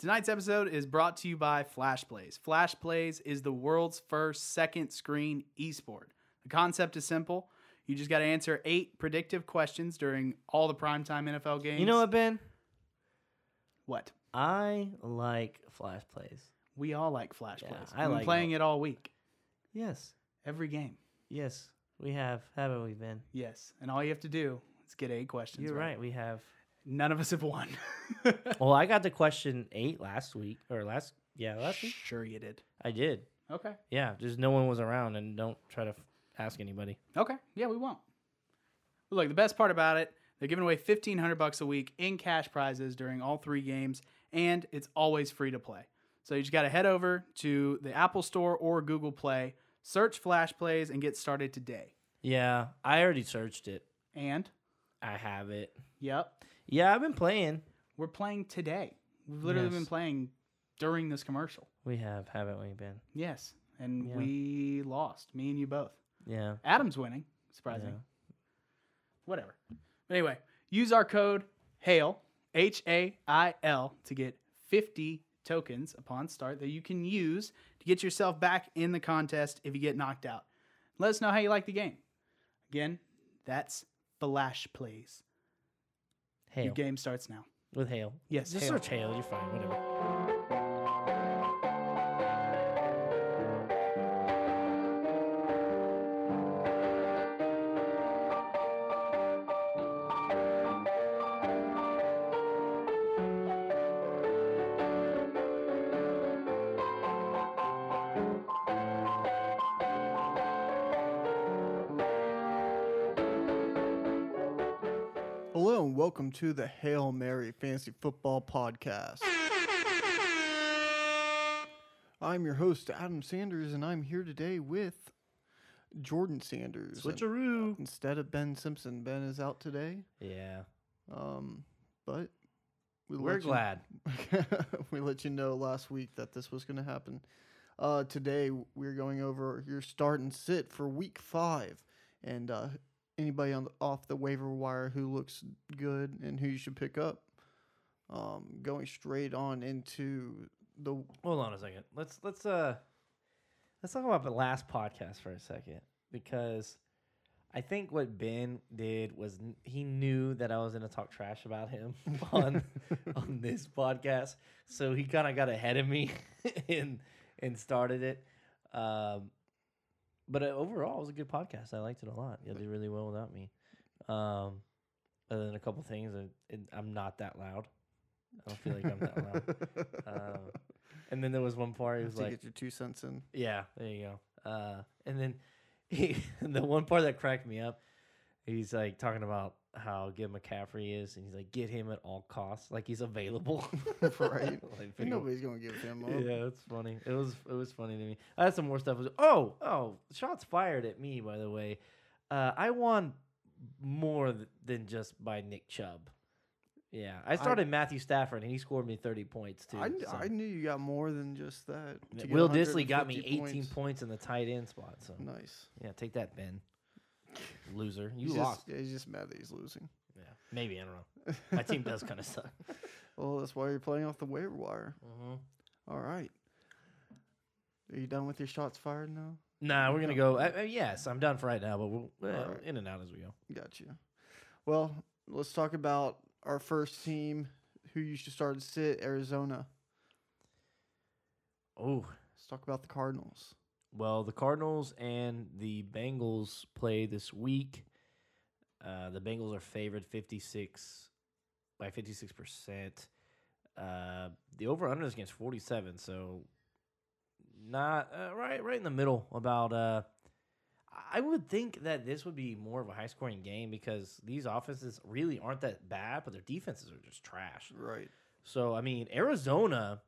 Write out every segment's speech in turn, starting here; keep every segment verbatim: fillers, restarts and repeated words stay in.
Tonight's episode is brought to you by Flash Plays. Flash Plays is the world's first second screen esport. The concept is simple. You just got to answer eight predictive questions during all the primetime N F L games. You know what, Ben? What? I like Flash Plays. We all like Flash yeah, Plays. I've been like playing it. it all week. Yes. Every game. Yes, we have. Haven't we, Ben? Yes. And all you have to do is get eight questions. You're right. right. We have. None of us have won. Well, I got the question eight last week, or last, yeah, last week. Sure you did. I did. Okay. Yeah, just no one was around, and don't try to f- ask anybody. Okay. Yeah, we won't. But look, the best part about it, they're giving away fifteen hundred bucks a week in cash prizes during all three games, and it's always free to play. So you just got to head over to the Apple Store or Google Play, search Flash Plays, and get started today. Yeah, I already searched it. And? I have it. Yep. Yeah, I've been playing. We're playing today. We've literally yes. been playing during this commercial. We have, haven't we, Ben? Yes, and yeah. we lost. Me and you both. Yeah. Adam's winning. Surprising. Yeah. Whatever. But anyway, use our code HAIL, H A I L, to get fifty tokens upon start that you can use to get yourself back in the contest if you get knocked out. Let us know how you like the game. Again, that's Flash Plays. Hail. Your game starts now. With hail. Yes, just hail. Search hail. You're fine. Whatever. Hello and welcome to the Hail Mary Fancy Football Podcast. I'm your host, Adam Sanders, and I'm here today with Jordan Sanders. Switcheroo. And instead of Ben Simpson, Ben is out today. Yeah. Um, but we'll we're glad. You, we let you know last week that this was going to happen. Uh, today, we're going over your start and sit for week five. And, uh, anybody on the, off the waiver wire who looks good and who you should pick up. Um, going straight on into the. Hold on a second. Let's let's uh, let's talk about the last podcast for a second, because I think what Ben did was he knew that I was going to talk trash about him on on this podcast, so he kind of got ahead of me and and started it. Um, But overall, it was a good podcast. I liked it a lot. You did really well without me. Um, other than a couple things, I, I'm not that loud. I don't feel like I'm that loud. Um, and then there was one part. It was to like, get your two cents in. Yeah, there you go. Uh, and then he, the one part that cracked me up, he's like talking about how good McCaffrey is, and he's like, get him at all costs, like he's available. Right? Like, nobody's gonna give him up. Yeah, it's funny. It was it was funny to me. I had some more stuff. Oh, oh, shots fired at me, by the way. Uh, I won more th- than just by Nick Chubb. Yeah, I started I, Matthew Stafford, and he scored me thirty points too. I, so. I knew you got more than just that. Will Disley got me eighteen points. points in the tight end spot. So nice. Yeah, take that, Ben. Loser. You he's lost. Just, he's just mad that he's losing. Yeah. Maybe. I don't know. My team does kind of suck. Well, that's why you're playing off the waiver wire. Mm-hmm. All right. Are you done with your shots fired now? Nah, we're going to go. I, I, yes, I'm done for right now, but we'll uh, right. in and out as we go. Gotcha. Well, let's talk about our first team, who you should start to sit, Arizona. Oh. Let's talk about the Cardinals. Well, the Cardinals and the Bengals play this week. Uh, the Bengals are favored fifty-six by fifty-six percent. Uh, the over-under is against forty-seven, so not uh, right, right in the middle. About uh, I would think that this would be more of a high-scoring game because these offenses really aren't that bad, but their defenses are just trash. Right. So I mean, Arizona,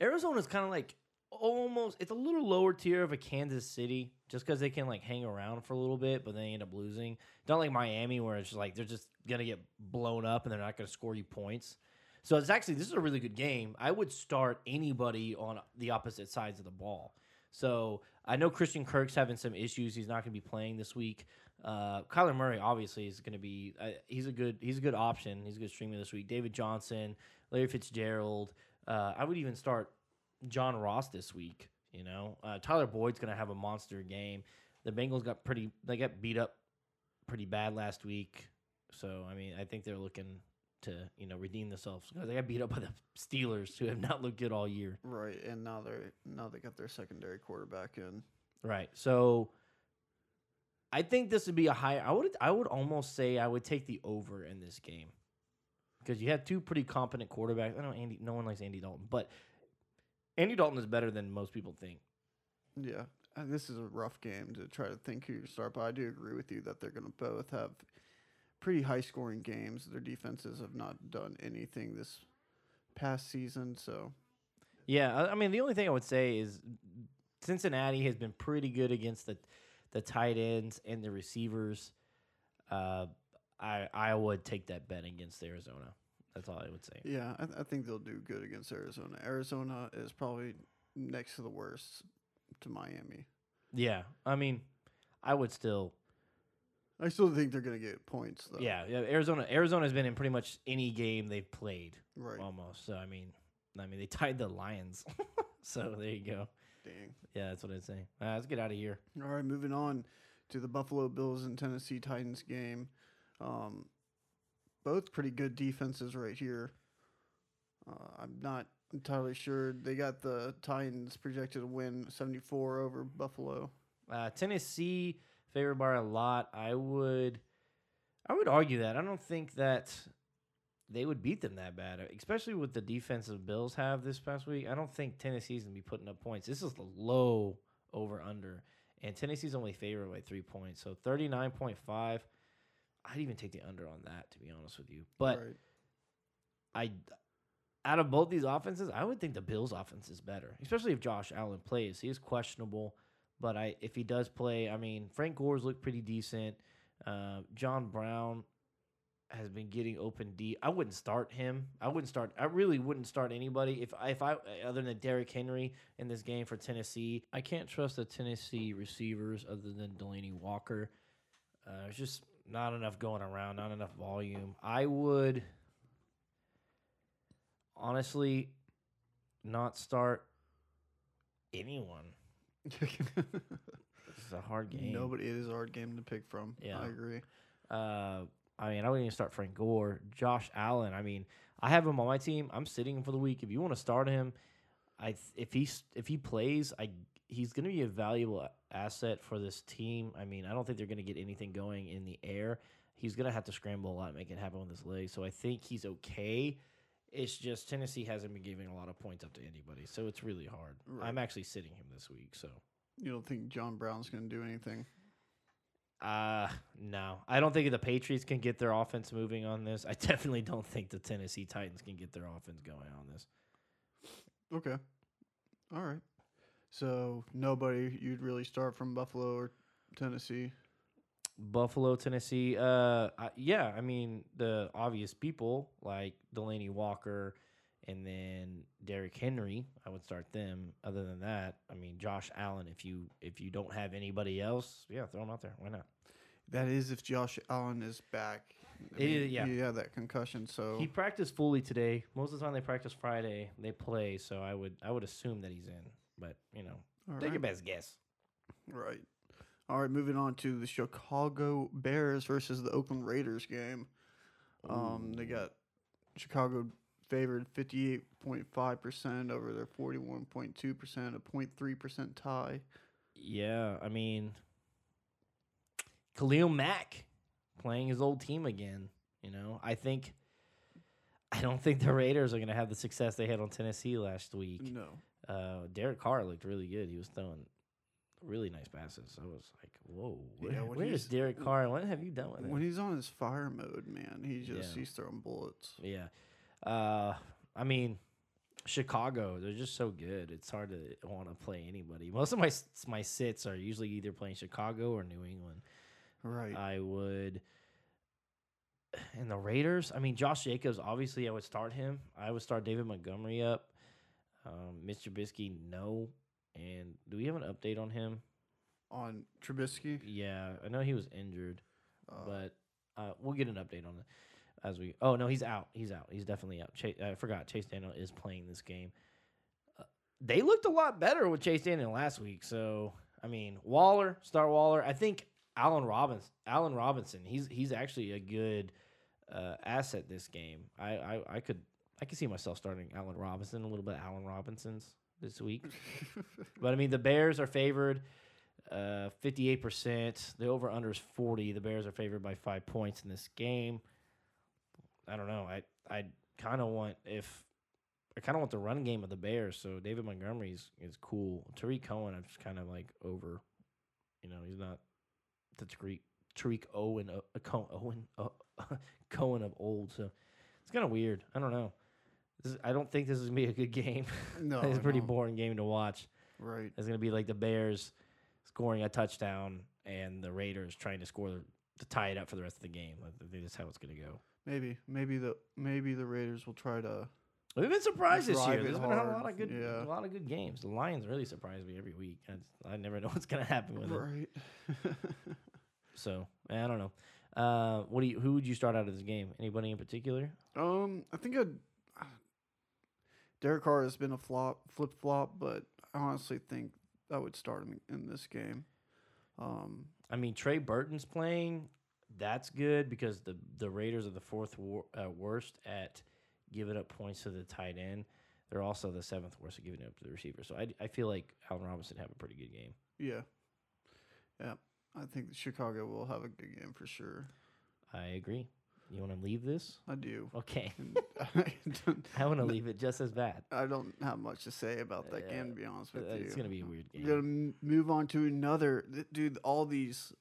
Arizona's kind of like. Almost, it's a little lower tier of a Kansas City, just because they can like hang around for a little bit, but they end up losing. Not like Miami, where it's just like they're just gonna get blown up and they're not gonna score you points. So it's actually this is a really good game. I would start anybody on the opposite sides of the ball. So I know Christian Kirk's having some issues. He's not going to be playing this week. Uh, Kyler Murray obviously is going to be. Uh, he's a good. He's a good option. He's a good streamer this week. David Johnson, Larry Fitzgerald. Uh, I would even start John Ross this week. You know, uh, Tyler Boyd's going to have a monster game. The Bengals got pretty. They got beat up pretty bad last week. So I mean, I think they're looking to, you know, redeem themselves. They got beat up by the Steelers, who have not looked good all year. Right, and now they now they got their secondary quarterback in. Right, so I think this would be a high. I would I would almost say I would take the over in this game because you have two pretty competent quarterbacks. I know Andy. No one likes Andy Dalton, but Andy Dalton is better than most people think. Yeah, and this is a rough game to try to think who to start. But I do agree with you that they're going to both have pretty high-scoring games. Their defenses have not done anything this past season, so... Yeah, I mean, the only thing I would say is Cincinnati has been pretty good against the the tight ends and the receivers. Uh, I I would take that bet against Arizona. That's all I would say. Yeah, I, th- I think they'll do good against Arizona. Arizona is probably next to the worst to Miami. Yeah, I mean, I would still... I still think they're going to get points, though. Yeah, yeah. Arizona, Arizona's been in pretty much any game they've played, right? Almost. So I mean, I mean, they tied the Lions. So there you go. Dang. Yeah, that's what I'd say. Uh, let's get out of here. All right, moving on to the Buffalo Bills and Tennessee Titans game. Um, both pretty good defenses right here. Uh, I'm not entirely sure. They got the Titans projected to win seventy-four over Buffalo. Uh, Tennessee. Favored by a lot. I would I would argue that. I don't think that they would beat them that bad, especially with the defensive Bills have this past week. I don't think Tennessee's going to be putting up points. This is the low over-under, and Tennessee's only favored by three points, so thirty-nine point five. I'd even take the under on that, to be honest with you. But right. I, out of both these offenses, I would think the Bills' offense is better, especially if Josh Allen plays. He is questionable. But I, if he does play, I mean, Frank Gore's looked pretty decent. Uh, John Brown has been getting open deep. I wouldn't start him. I wouldn't start. I really wouldn't start anybody if I, if I other than Derrick Henry in this game for Tennessee. I can't trust the Tennessee receivers other than Delaney Walker. Uh, There's just not enough going around, not enough volume. I would honestly not start anyone. This is a hard game. Nobody, it is a hard game to pick from. Yeah, I agree. Uh, I mean, I wouldn't even start Frank Gore, Josh Allen. I mean, I have him on my team. I'm sitting him for the week. If you want to start him, I if he if he plays, I he's going to be a valuable asset for this team. I mean, I don't think they're going to get anything going in the air. He's going to have to scramble a lot and make it happen with his legs. So I think he's okay. It's just Tennessee hasn't been giving a lot of points up to anybody, so it's really hard. Right. I'm actually sitting him this week, so. You don't think John Brown's going to do anything? Uh, no. I don't think the Patriots can get their offense moving on this. I definitely don't think the Tennessee Titans can get their offense going on this. Okay. All right. So nobody you'd really start from Buffalo or Tennessee? Buffalo, Tennessee. Uh, I, yeah, I mean, the obvious people like Delaney Walker and then Derrick Henry, I would start them. Other than that, I mean, Josh Allen, if you if you don't have anybody else, yeah, throw him out there. Why not? That is if Josh Allen is back. I mean, it is, yeah. Yeah, that concussion. So he practiced fully today. Most of the time they practice Friday. They play, so I would I would assume that he's in. But, you know, all take right. Your best guess. Right. All right, moving on to the Chicago Bears versus the Oakland Raiders game. Um, they got Chicago favored fifty-eight point five percent over their forty-one point two percent, a zero point three percent tie. Yeah, I mean, Khalil Mack playing his old team again. You know, I think I don't think the Raiders are going to have the success they had on Tennessee last week. No. Uh, Derek Carr looked really good. He was throwing really nice passes. I was like, whoa, where, yeah, where is Derek Carr? What have you done with him? When he's on his fire mode, man, he just yeah. he's throwing bullets. Yeah. Uh, I mean, Chicago, they're just so good. It's hard to want to play anybody. Most of my my sits are usually either playing Chicago or New England. Right. I would... And the Raiders, I mean, Josh Jacobs, obviously I would start him. I would start David Montgomery up. Um, Mister Trubisky, no. And do we have an update on him? On Trubisky? Yeah, I know he was injured, uh, but uh, we'll get an update on it as we. Oh no, he's out. He's out. He's definitely out. Chase, I forgot Chase Daniel is playing this game. Uh, they looked a lot better with Chase Daniel last week. So I mean, Waller, Star Waller. I think Allen Robinson. Allen Robinson. He's he's actually a good uh, asset this game. I, I I could I could see myself starting Allen Robinson a little bit. Allen Robinson's this week, but I mean the Bears are favored. Uh, fifty-eight percent. The over-under is forty. The Bears are favored by five points in this game. I don't know. I I kind of want if I kind of want the run game of the Bears. So David Montgomery is, is cool. Tariq Cohen, I'm just kind of like over. You know, he's not the Tariq Tariq Owen uh, Cohen uh, Cohen of old. So it's kind of weird. I don't know. This is, I don't think this is gonna be a good game. No, it's a pretty no. boring game to watch. Right. It's gonna be like the Bears scoring a touchdown, and the Raiders trying to score the, to tie it up for the rest of the game. That's how it's going to go. Maybe, maybe the maybe the Raiders will try to. We've been surprised this year. There's been a lot of good, yeah. a lot of good games. The Lions really surprise me every week. I, I never know what's going to happen with right. it. Right. So I don't know. Uh, what do you? Who would you start out of this game? Anybody in particular? Um, I think I'd, uh, Derek Carr has been a flop, flip flop, but I honestly think I would start him in this game. Um, I mean, Trey Burton's playing. That's good because the, the Raiders are the fourth wor uh, worst at giving up points to the tight end. They're also the seventh worst at giving up to the receiver. So I, I feel like Allen Robinson have a pretty good game. Yeah. Yeah. I think Chicago will have a good game for sure. I agree. You want to leave this? I do. Okay. I, I want to leave it just as bad. I don't have much to say about that uh, game, to be honest with uh, you. It's going to be a weird game. We're going to move on to another. Dude, all these.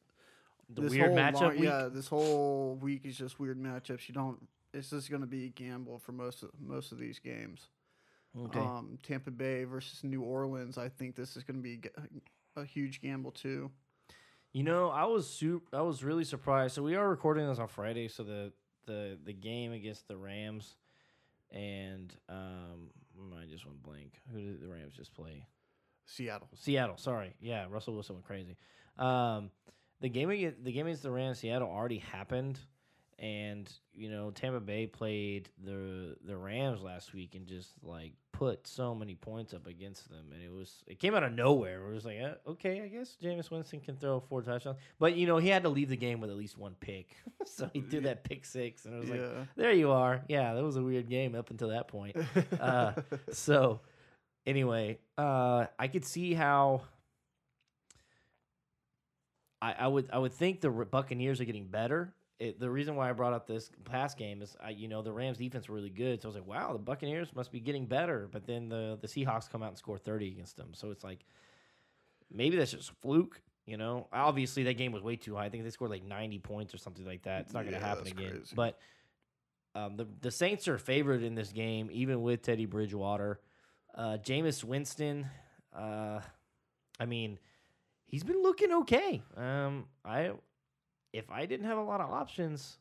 The this weird matchup long, week? Yeah, this whole week is just weird matchups. You don't. It's just going to be a gamble for most of, most of these games. Okay. Um, Tampa Bay versus New Orleans. I think this is going to be a, a huge gamble, too. You know, I was super, I was really surprised. So we are recording this on Friday, so the the, the game against the Rams and um I just went blank. Who did the Rams just play? Seattle. Seattle, sorry. Yeah, Russell Wilson went crazy. Um the game against the game against the Rams Seattle already happened, and you know, Tampa Bay played the the Rams last week and just like put so many points up against them, and it was it came out of nowhere. It was like, uh, okay, I guess Jameis Winston can throw four touchdowns, but you know he had to leave the game with at least one pick, so he threw that pick six, and I was yeah. like, there you are. Yeah, that was a weird game up until that point. uh, so anyway, uh, I could see how I, I would I would think the Buccaneers are getting better. It, the reason why I brought up this past game is, I, you know, the Rams' defense were really good. So I was like, wow, the Buccaneers must be getting better. But then the, the Seahawks come out and score thirty against them. So it's like, maybe that's just a fluke, you know. Obviously, that game was way too high. I think they scored like ninety points or something like that. It's not going to yeah, happen again. Crazy. But um, the, the Saints are favored in this game, even with Teddy Bridgewater. Uh, Jameis Winston, uh, I mean, he's been looking okay. Um, I... If I didn't have a lot of options,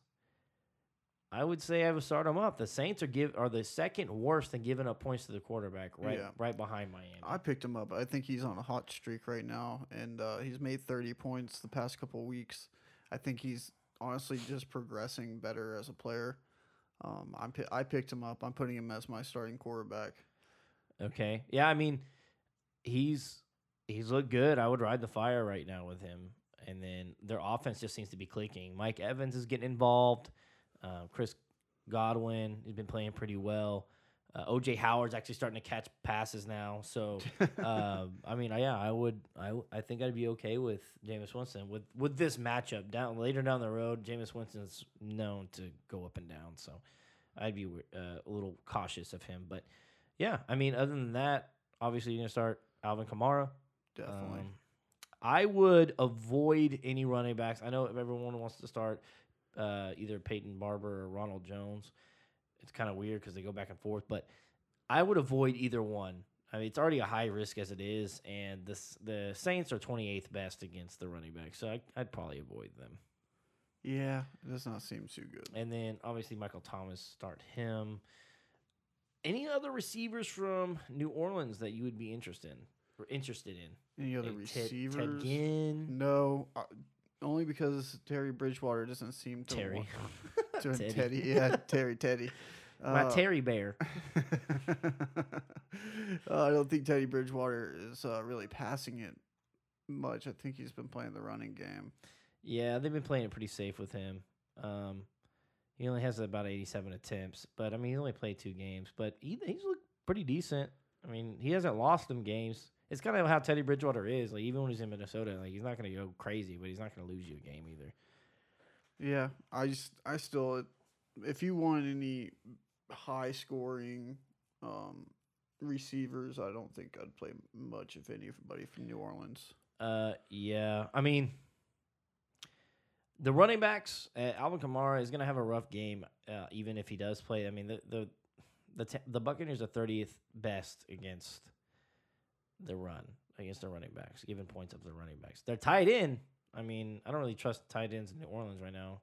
I would say I would start them up. The Saints are give are the second worst in giving up points to the quarterback, right yeah. right behind Miami. I picked him up. I think he's on a hot streak right now, and uh, he's made thirty points the past couple of weeks. I think he's honestly just progressing better as a player. Um, I'm I picked him up. I'm putting him as my starting quarterback. Okay. Yeah, I mean, he's he's looked good. I would ride the fire right now with him. And then their offense just seems to be clicking. Mike Evans is getting involved. Um, Chris Godwin has been playing pretty well. Uh, O J Howard's actually starting to catch passes now. So, uh, I mean, yeah, I would. I I think I'd be okay with Jameis Winston with with this matchup down later down the road. Jameis Winston's known to go up and down, so I'd be uh, a little cautious of him. But yeah, I mean, other than that, obviously you're gonna start Alvin Kamara. Definitely. Um, I would avoid any running backs. I know everyone wants to start uh, either Peyton Barber or Ronald Jones. It's kind of weird because they go back and forth, but I would avoid either one. I mean, it's already a high risk as it is, and this, the Saints are twenty-eighth best against the running backs, so I, I'd probably avoid them. Yeah, it does not seem too good. And then, obviously, Michael Thomas, start him. Any other receivers from New Orleans that you would be interested in? were interested in. Any other like receivers? Ted, Ted Ginn? No, uh, only because Terry Bridgewater doesn't seem to Terry. Want to Teddy. Teddy. Yeah, Terry, Teddy. Uh, My Terry Bear. uh, I don't think Teddy Bridgewater is uh, really passing it much. I think he's been playing the running game. Yeah, they've been playing it pretty safe with him. Um, he only has about eighty-seven attempts, but I mean, he's only played two games, but he, he's looked pretty decent. I mean, he hasn't lost them games. It's kind of how Teddy Bridgewater is. Like, even when he's in Minnesota, like, he's not going to go crazy, but he's not going to lose you a game either. Yeah, I just, I still, if you want any high scoring um, receivers, I don't think I'd play much, if anybody, from New Orleans. Uh, yeah, I mean, the running backs, uh, Alvin Kamara is going to have a rough game, uh, even if he does play. I mean, the the the, t the Buccaneers are thirtieth best against the run, against the running backs, giving points up to the running backs. They're tied in. I mean, I don't really trust tight ends in New Orleans right now,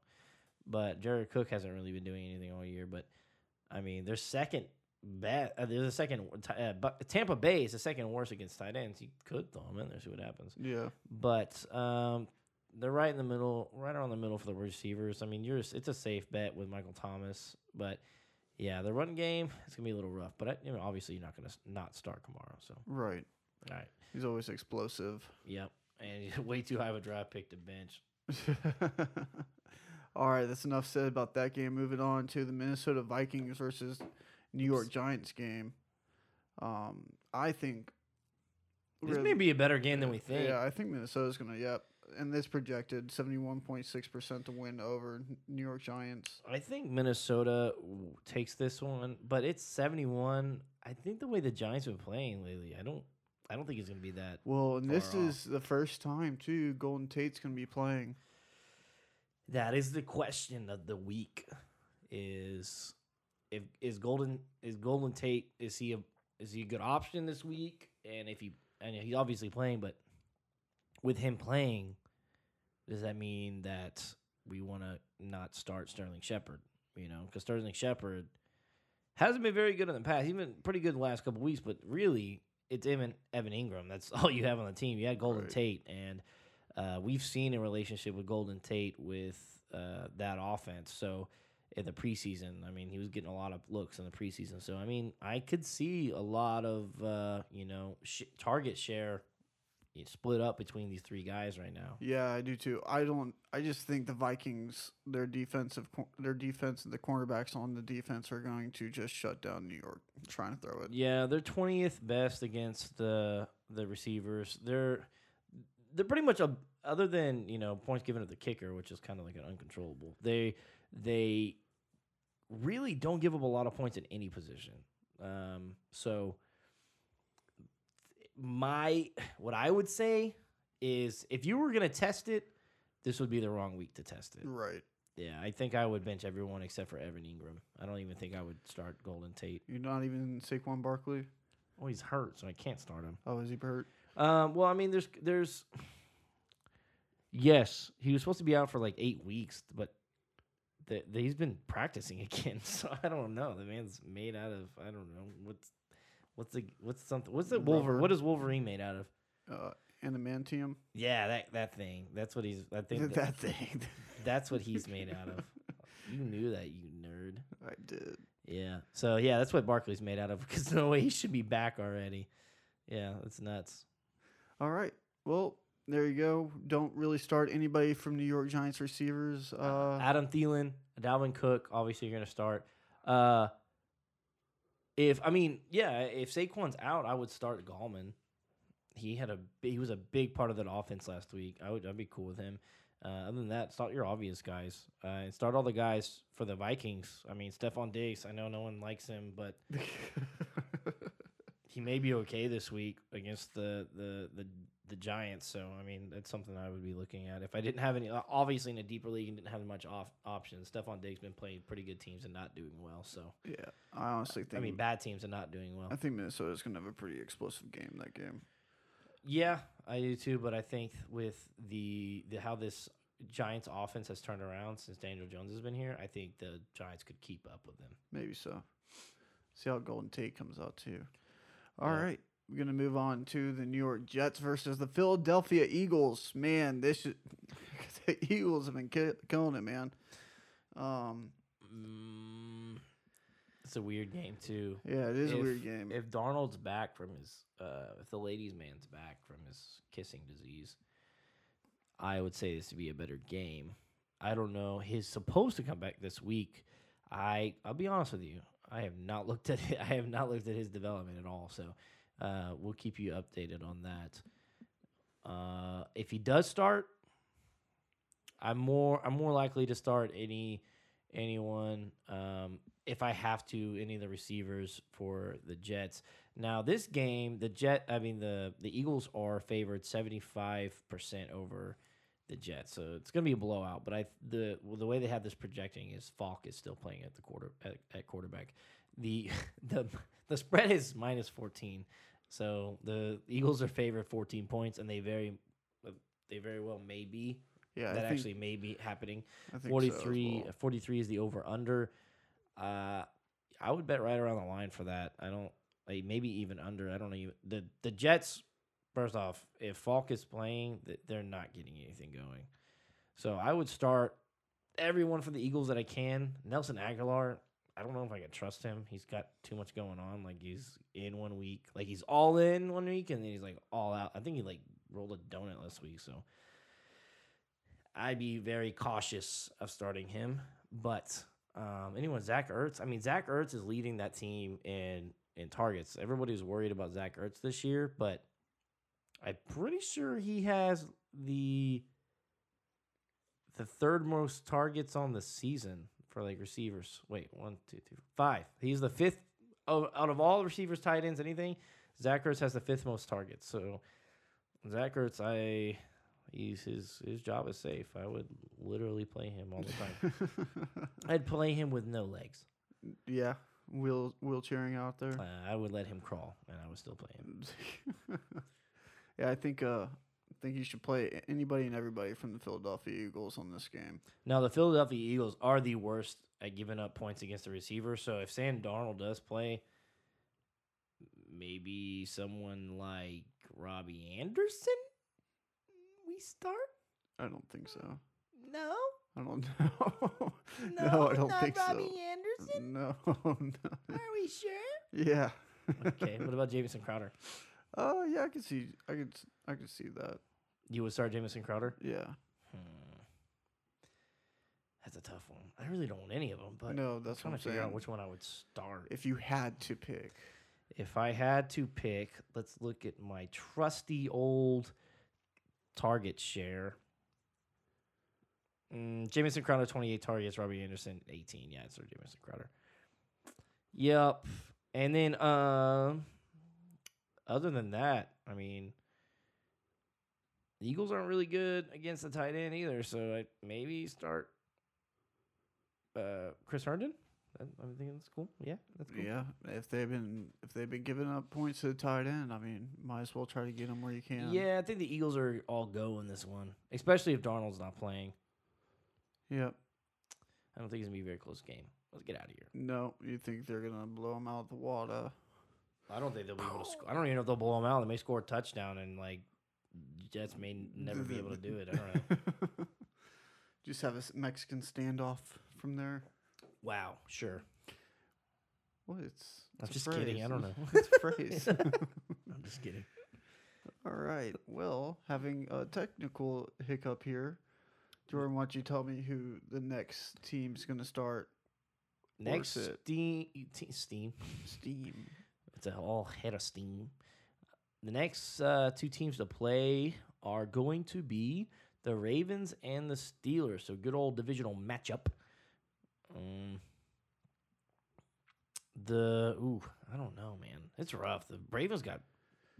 but Jared Cook hasn't really been doing anything all year. But I mean, they're second best. Uh, there's a second. Uh, but Tampa Bay is the second worst against tight ends. You could throw them in there, see what happens. Yeah, but um. They're right in the middle, right around the middle for the receivers. I mean, you're it's a safe bet with Michael Thomas, but yeah, the run game, it's gonna be a little rough. But I, you know, obviously, you're not gonna not start Kamara. So right, all right, he's always explosive. Yep, and he's way too high of a draft pick to bench. All right, that's enough said about that game. Moving on to the Minnesota Vikings versus New York Giants game. Um, I think this really, may be a better game yeah, than we think. Yeah, I think Minnesota's gonna. Yep. And this projected seventy-one point six percent to win over New York Giants. I think Minnesota takes this one, but it's seventy-one. I think the way the Giants have been playing lately, I don't I don't think it's going to be that well, and this off. Is the first time, too, Golden Tate's going to be playing. That is the question of the week is if is Golden is Golden Tate is he a is he a good option this week? And if he and he's obviously playing, but with him playing, does that mean that we want to not start Sterling Shepard? You know, because Sterling Shepard hasn't been very good in the past. He's been pretty good the last couple of weeks, but really, it's him and Evan Ingram. That's all you have on the team. You had Golden right. Tate, and uh, we've seen a relationship with Golden Tate with uh, that offense. So in the preseason, I mean, he was getting a lot of looks in the preseason. So, I mean, I could see a lot of, uh, you know, sh target share split up between these three guys right now. Yeah, I do too. I don't. I just think the Vikings, their defensive, their defense, and the cornerbacks on the defense are going to just shut down New York trying to throw it. Yeah, they're twentieth best against the the receivers. They're they're pretty much a, other than you know points given to the kicker, which is kind of like an uncontrollable. They they really don't give up a lot of points at any position. Um, so. My what I would say is if you were gonna test it, this would be the wrong week to test it. Right. Yeah, I think I would bench everyone except for Evan Ingram. I don't even think I would start Golden Tate. You're not even Saquon Barkley? Oh, he's hurt, so I can't start him. Oh, is he hurt? Um, well, I mean, there's there's yes, he was supposed to be out for like eight weeks, but the, the, he's been practicing again, so I don't know. The man's made out of I don't know what's. What's the what's something what's the Wolverine? What is Wolverine made out of? Uh, adamantium. Yeah, that that thing. That's what he's. I think that, that thing. That's what he's made out of. You knew that, you nerd. I did. Yeah. So yeah, that's what Barkley's made out of. Because no way he should be back already. Yeah, that's nuts. All right. Well, there you go. Don't really start anybody from New York Giants receivers. Uh, Adam Thielen, Dalvin Cook. Obviously, you're gonna start. Uh. If I mean, yeah, if Saquon's out, I would start Gallman. He had a he was a big part of that offense last week. I would I'd be cool with him. Uh, other than that, start your obvious guys uh, and start all the guys for the Vikings. I mean, Stephon Diggs. I know no one likes him, but he may be okay this week against the the the the Giants. So I mean, that's something I would be looking at if I didn't have any. Obviously, in a deeper league, and didn't have much off options. Stephon Diggs been playing pretty good teams and not doing well. So yeah, I honestly think I mean bad teams and not doing well. I think Minnesota's gonna have a pretty explosive game that game. Yeah, I do too. But I think with the the how this Giants offense has turned around since Daniel Jones has been here, I think the Giants could keep up with them. Maybe so. See how Golden Tate comes out too. All yeah. right. We're going to move on to the New York Jets versus the Philadelphia Eagles. Man, this should, the Eagles have been ki- killing it, man. Um, mm, it's a weird game, too. Yeah, it is if, a weird game. If Darnold's back from his, uh, if the ladies' man's back from his kissing disease, I would say this to be a better game. I don't know. He's supposed to come back this week. I, I'll be honest with you. I have not looked at it. I have not looked at his development at all. So uh, we'll keep you updated on that. Uh, if he does start, I'm more I'm more likely to start any anyone um, if I have to, any of the receivers for the Jets. Now this game, the Jet I mean the the Eagles are favored seventy-five percent over the Jets, so it's going to be a blowout. But I the well, the way they have this projecting is Falk is still playing at the quarter at, at quarterback. The the the spread is minus fourteen, so the Eagles are favored fourteen points, and they very they very well may be. Yeah, that I actually think, may be happening. forty-three, so well. forty-three is the over under. Uh, I would bet right around the line for that. I don't like maybe even under. I don't even the the Jets. First off, if Falk is playing, they're not getting anything going. So I would start everyone for the Eagles that I can. Nelson Aguilar, I don't know if I can trust him. He's got too much going on. Like, he's in one week. Like, he's all in one week, and then he's, like, all out. I think he, like, rolled a donut last week. So I'd be very cautious of starting him. But um, anyone, Zach Ertz. I mean, Zach Ertz is leading that team in, in targets. Everybody's worried about Zach Ertz this year, but I'm pretty sure he has the the third most targets on the season for, like, receivers. Wait, one, two, three, four, five. He's the fifth of, out of all receivers, tight ends, anything. Zach Ertz has the fifth most targets. So Zach Ertz, I he's his his job is safe. I would literally play him all the time. I'd play him with no legs. Yeah. Wheel wheelchairing out there. Uh, I would let him crawl, and I would still play him. Yeah, I think uh, I think you should play anybody and everybody from the Philadelphia Eagles on this game. Now, the Philadelphia Eagles are the worst at giving up points against the receiver, so if Sam Darnold does play, maybe someone like Robbie Anderson we start? I don't think so. No? I don't know. no, no, I don't not think Robbie so. Anderson? No, no. Are we sure? Yeah. Okay, what about Jamison Crowder? Oh uh, yeah, I could see, I could, I could see that. You would start Jamison Crowder. Yeah, hmm. That's a tough one. I really don't want any of them, but no, that's I'm trying what I'm to figure saying. out which one I would start. If you had to pick, if I had to pick, let's look at my trusty old target share. Mm, Jamison Crowder twenty-eight targets, Robbie Anderson eighteen. Yeah, I'd start Jamison Crowder. Yep, and then um. Uh, Other than that, I mean, the Eagles aren't really good against the tight end either, so I'd maybe start uh, Chris Herndon. I'm thinking that's cool. Yeah, that's cool. Yeah, if they've been if they've been giving up points to the tight end, I mean, might as well try to get them where you can. Yeah, I think the Eagles are all go in this one, especially if Darnold's not playing. Yep. I don't think it's going to be a very close game. Let's get out of here. No, you think they're going to blow them out of the water? I don't think they'll be able to score. I don't even know if they'll blow them out. They may score a touchdown, and, like, Jets may never be able to do it. I don't know. Just have a Mexican standoff from there. Wow, sure. Well, it's, it's I'm just phrase. kidding. I don't know. It's a phrase. I'm just kidding. All right. Well, having a technical hiccup here, Jordan, why don't you tell me who the next team's going to start? Next steam, steam. Steam. It's a all head of steam. The next uh, two teams to play are going to be the Ravens and the Steelers. So good old divisional matchup. Um, the ooh, I don't know, man. It's rough. The Ravens got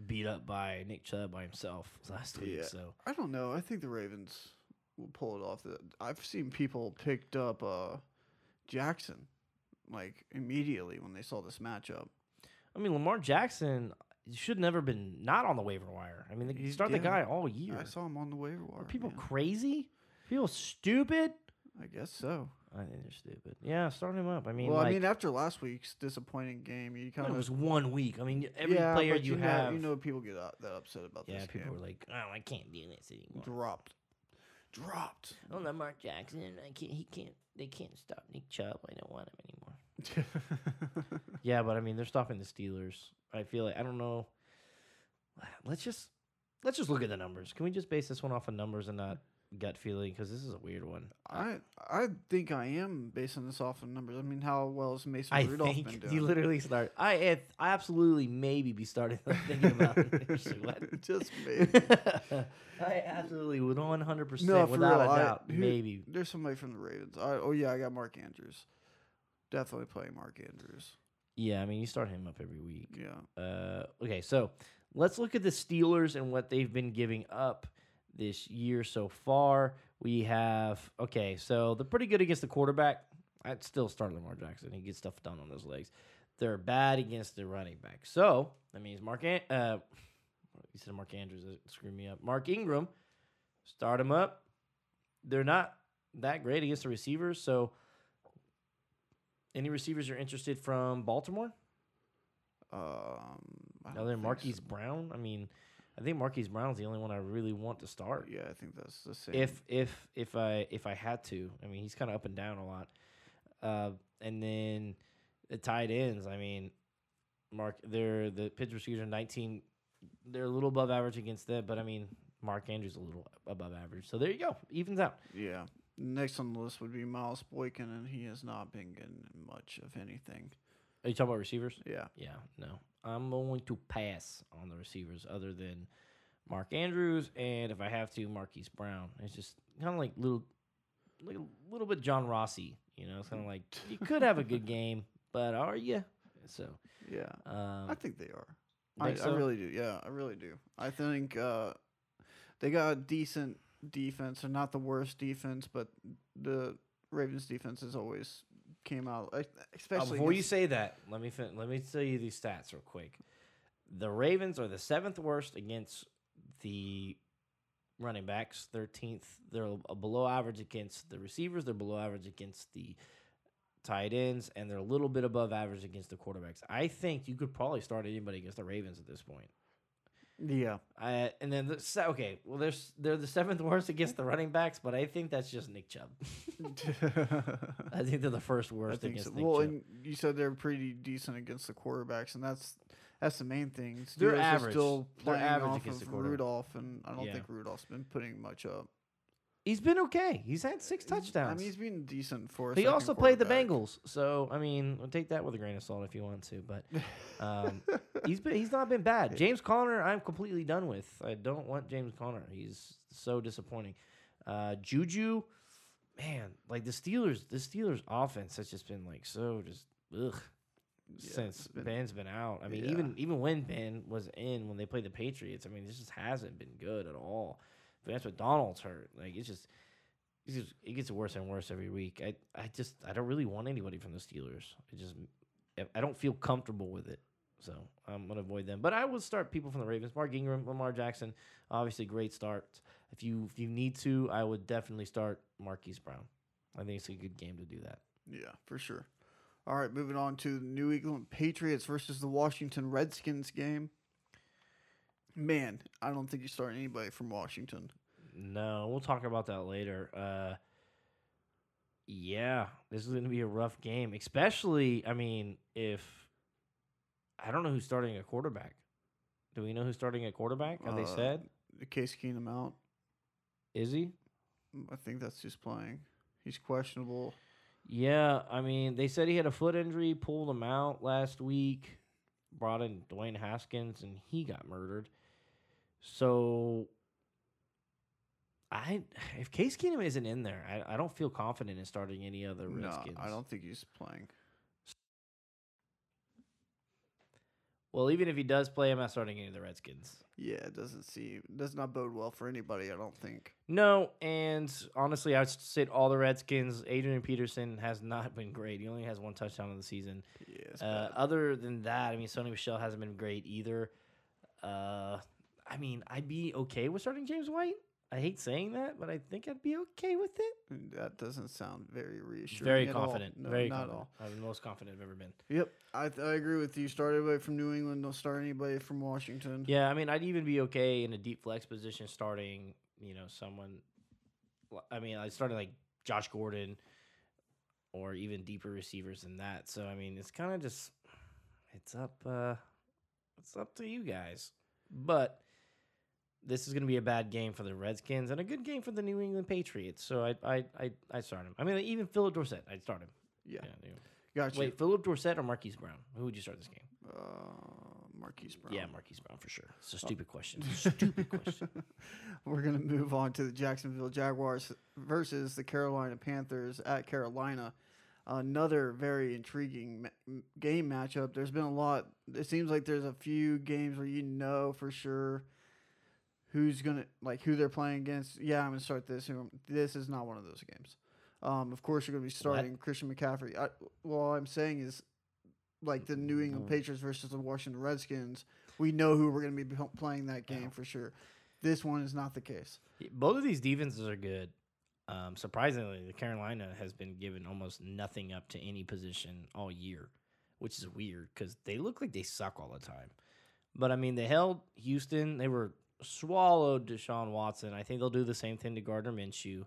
beat up by Nick Chubb by himself last week. Yeah, so I don't know. I think the Ravens will pull it off. The, I've seen people picked up uh, Jackson like immediately when they saw this matchup. I mean, Lamar Jackson should never have been not on the waiver wire. I mean, they start yeah, the guy all year. I saw him on the waiver wire. Are people man. crazy? People stupid? I guess so. I think they're stupid. Yeah, start him up. I mean, well, like, I mean, after last week's disappointing game, you kind of it was one week. I mean, every yeah, player you, you know, have, you know, people get that upset about yeah, this game. Yeah, people are like, oh, I can't do this anymore. Dropped, dropped. Oh, Lamar Jackson, I can't. He can't. They can't stop Nick Chubb. I don't want him anymore. Yeah, but I mean, they're stopping the Steelers. I feel like I don't know. Let's just let's just look at the numbers. Can we just base this one off of numbers and not gut feeling, because this is a weird one. I I think I am basing this off of numbers. I mean, how well has Mason I Rudolph think been doing? You literally start. I it, I absolutely maybe be starting thinking about it. Just maybe. I absolutely would one hundred percent without real, a doubt. I, who, maybe there's somebody from the Ravens. I, oh yeah, I got Mark Andrews. Definitely playing Mark Andrews. Yeah, I mean you start him up every week. Yeah. Uh, okay, so let's look at the Steelers and what they've been giving up this year so far. We have, okay, so they're pretty good against the quarterback. I'd still start Lamar Jackson. He gets stuff done on those legs. They're bad against the running back. So, that means Mark, An- uh, you said Mark Andrews, that screwed me up. Mark Ingram, start him up. They're not that great against the receivers. So, any receivers you're interested from Baltimore? Um, Other than Marquise so. Brown? I mean, I think Marquise Brown's the only one I really want to start. Yeah, I think that's the same. If if if I if I had to, I mean, he's kind of up and down a lot. Uh, and then the tight ends. I mean, Mark, they're the Pittsburgh Steelers are nineteen. They're a little above average against that, but I mean, Mark Andrews a little above average. So there you go, evens out. Yeah. Next on the list would be Miles Boykin, and he has not been getting much of anything. Are you talking about receivers? Yeah. Yeah. No. I'm going to pass on the receivers other than Mark Andrews and, if I have to, Marquise Brown. It's just kind of like little, like a little bit John Rossi. You know, it's kind of like you could have a good game, but are you? So yeah, um, I think they are. Think I, so? I really do. Yeah, I really do. I think uh, they got a decent defense. They're not the worst defense, but the Ravens defense is always. Came out, especially uh, before you say that. Let me fin- let me tell you these stats real quick. The Ravens are the seventh worst against the running backs. thirteenth, they're below average against the receivers. They're below average against the tight ends, and they're a little bit above average against the quarterbacks. I think you could probably start anybody against the Ravens at this point. Yeah, I, and then the se- okay. Well, they're they're the seventh worst against the running backs, but I think that's just Nick Chubb. I think they're the first worst against so. Nick well, Chubb. Well, and you said they're pretty decent against the quarterbacks, and that's that's the main thing. Steelers they're average. Still playing they're average off against of the quarterback. Rudolph, and I don't yeah. think Rudolph's been putting much up. He's been okay. He's had six touchdowns. I mean, he's been decent for us. He also played the Bengals, so I mean, we'll take that with a grain of salt if you want to. But um, he's been he's not been bad. James Conner, I'm completely done with. I don't want James Conner. He's so disappointing. Uh, Juju, man, like the Steelers, the Steelers offense has just been like so just ugh yeah, since been, Ben's been out. I mean, yeah. even even when Ben was in, when they played the Patriots, I mean, this just hasn't been good at all. But that's what Donald's hurt. Like it's just, it's just, it gets worse and worse every week. I, I just, I don't really want anybody from the Steelers. I just, I don't feel comfortable with it. So I'm gonna avoid them. But I will start people from the Ravens: Mark Ingram, Lamar Jackson. Obviously, great starts. If you, if you need to, I would definitely start Marquise Brown. I think it's a good game to do that. Yeah, for sure. All right, moving on to the New England Patriots versus the Washington Redskins game. Man, I don't think you start anybody from Washington. No, we'll talk about that later. Uh, yeah, this is going to be a rough game, especially, I mean, if I don't know who's starting a quarterback. Do we know who's starting a quarterback? Have uh, they said? Case Keenum out. Is he? I think that's who's playing. He's questionable. Yeah, I mean, they said he had a foot injury, pulled him out last week. Brought in Dwayne Haskins, and he got murdered. So, I if Case Keenum isn't in there, I, I don't feel confident in starting any other Redskins. No, I don't think he's playing. Well, even if he does play, I'm not starting any of the Redskins. Yeah, it doesn't seem does not bode well for anybody, I don't think. No, and honestly, I would sit all the Redskins. Adrian Peterson has not been great. He only has one touchdown of the season. Yeah, uh, other than that, I mean, Sonny Michel hasn't been great either. Uh, I mean, I'd be okay with starting James White. I hate saying that, but I think I'd be okay with it. That doesn't sound very reassuring. Very confident. All. No, very not confident. All. I'm the most confident I've ever been. Yep. I, th I agree with you. Start anybody from New England. Don't start anybody from Washington. Yeah, I mean, I'd even be okay in a deep flex position starting, you know, someone. I mean, I started like Josh Gordon or even deeper receivers than that. So, I mean, it's kind of just, it's up, uh, it's up to you guys. But this is going to be a bad game for the Redskins and a good game for the New England Patriots. So I I I I start him. I mean, even Philip Dorsett, I'd start him. Yeah, yeah gotcha. Wait, Philip Dorsett or Marquise Brown? Who would you start this game? Uh, Marquise Brown. Yeah, Marquise Brown for sure. It's a stupid oh. question. Stupid question. We're gonna move on to the Jacksonville Jaguars versus the Carolina Panthers at Carolina. Another very intriguing ma game matchup. There's been a lot. It seems like there's a few games where you know for sure who's gonna like who they're playing against. Yeah, I'm gonna start this. This is not one of those games. Um, of course, you're gonna be starting what? Christian McCaffrey. I, well, all I'm saying is, like the New England mm-hmm. Patriots versus the Washington Redskins, we know who we're gonna be playing that game yeah. for sure. This one is not the case. Both of these defenses are good. Um, surprisingly, the Carolina has been given almost nothing up to any position all year, which is weird because they look like they suck all the time. But I mean, they held Houston. They were swallowed Deshaun Watson. I think they'll do the same thing to Gardner Minshew.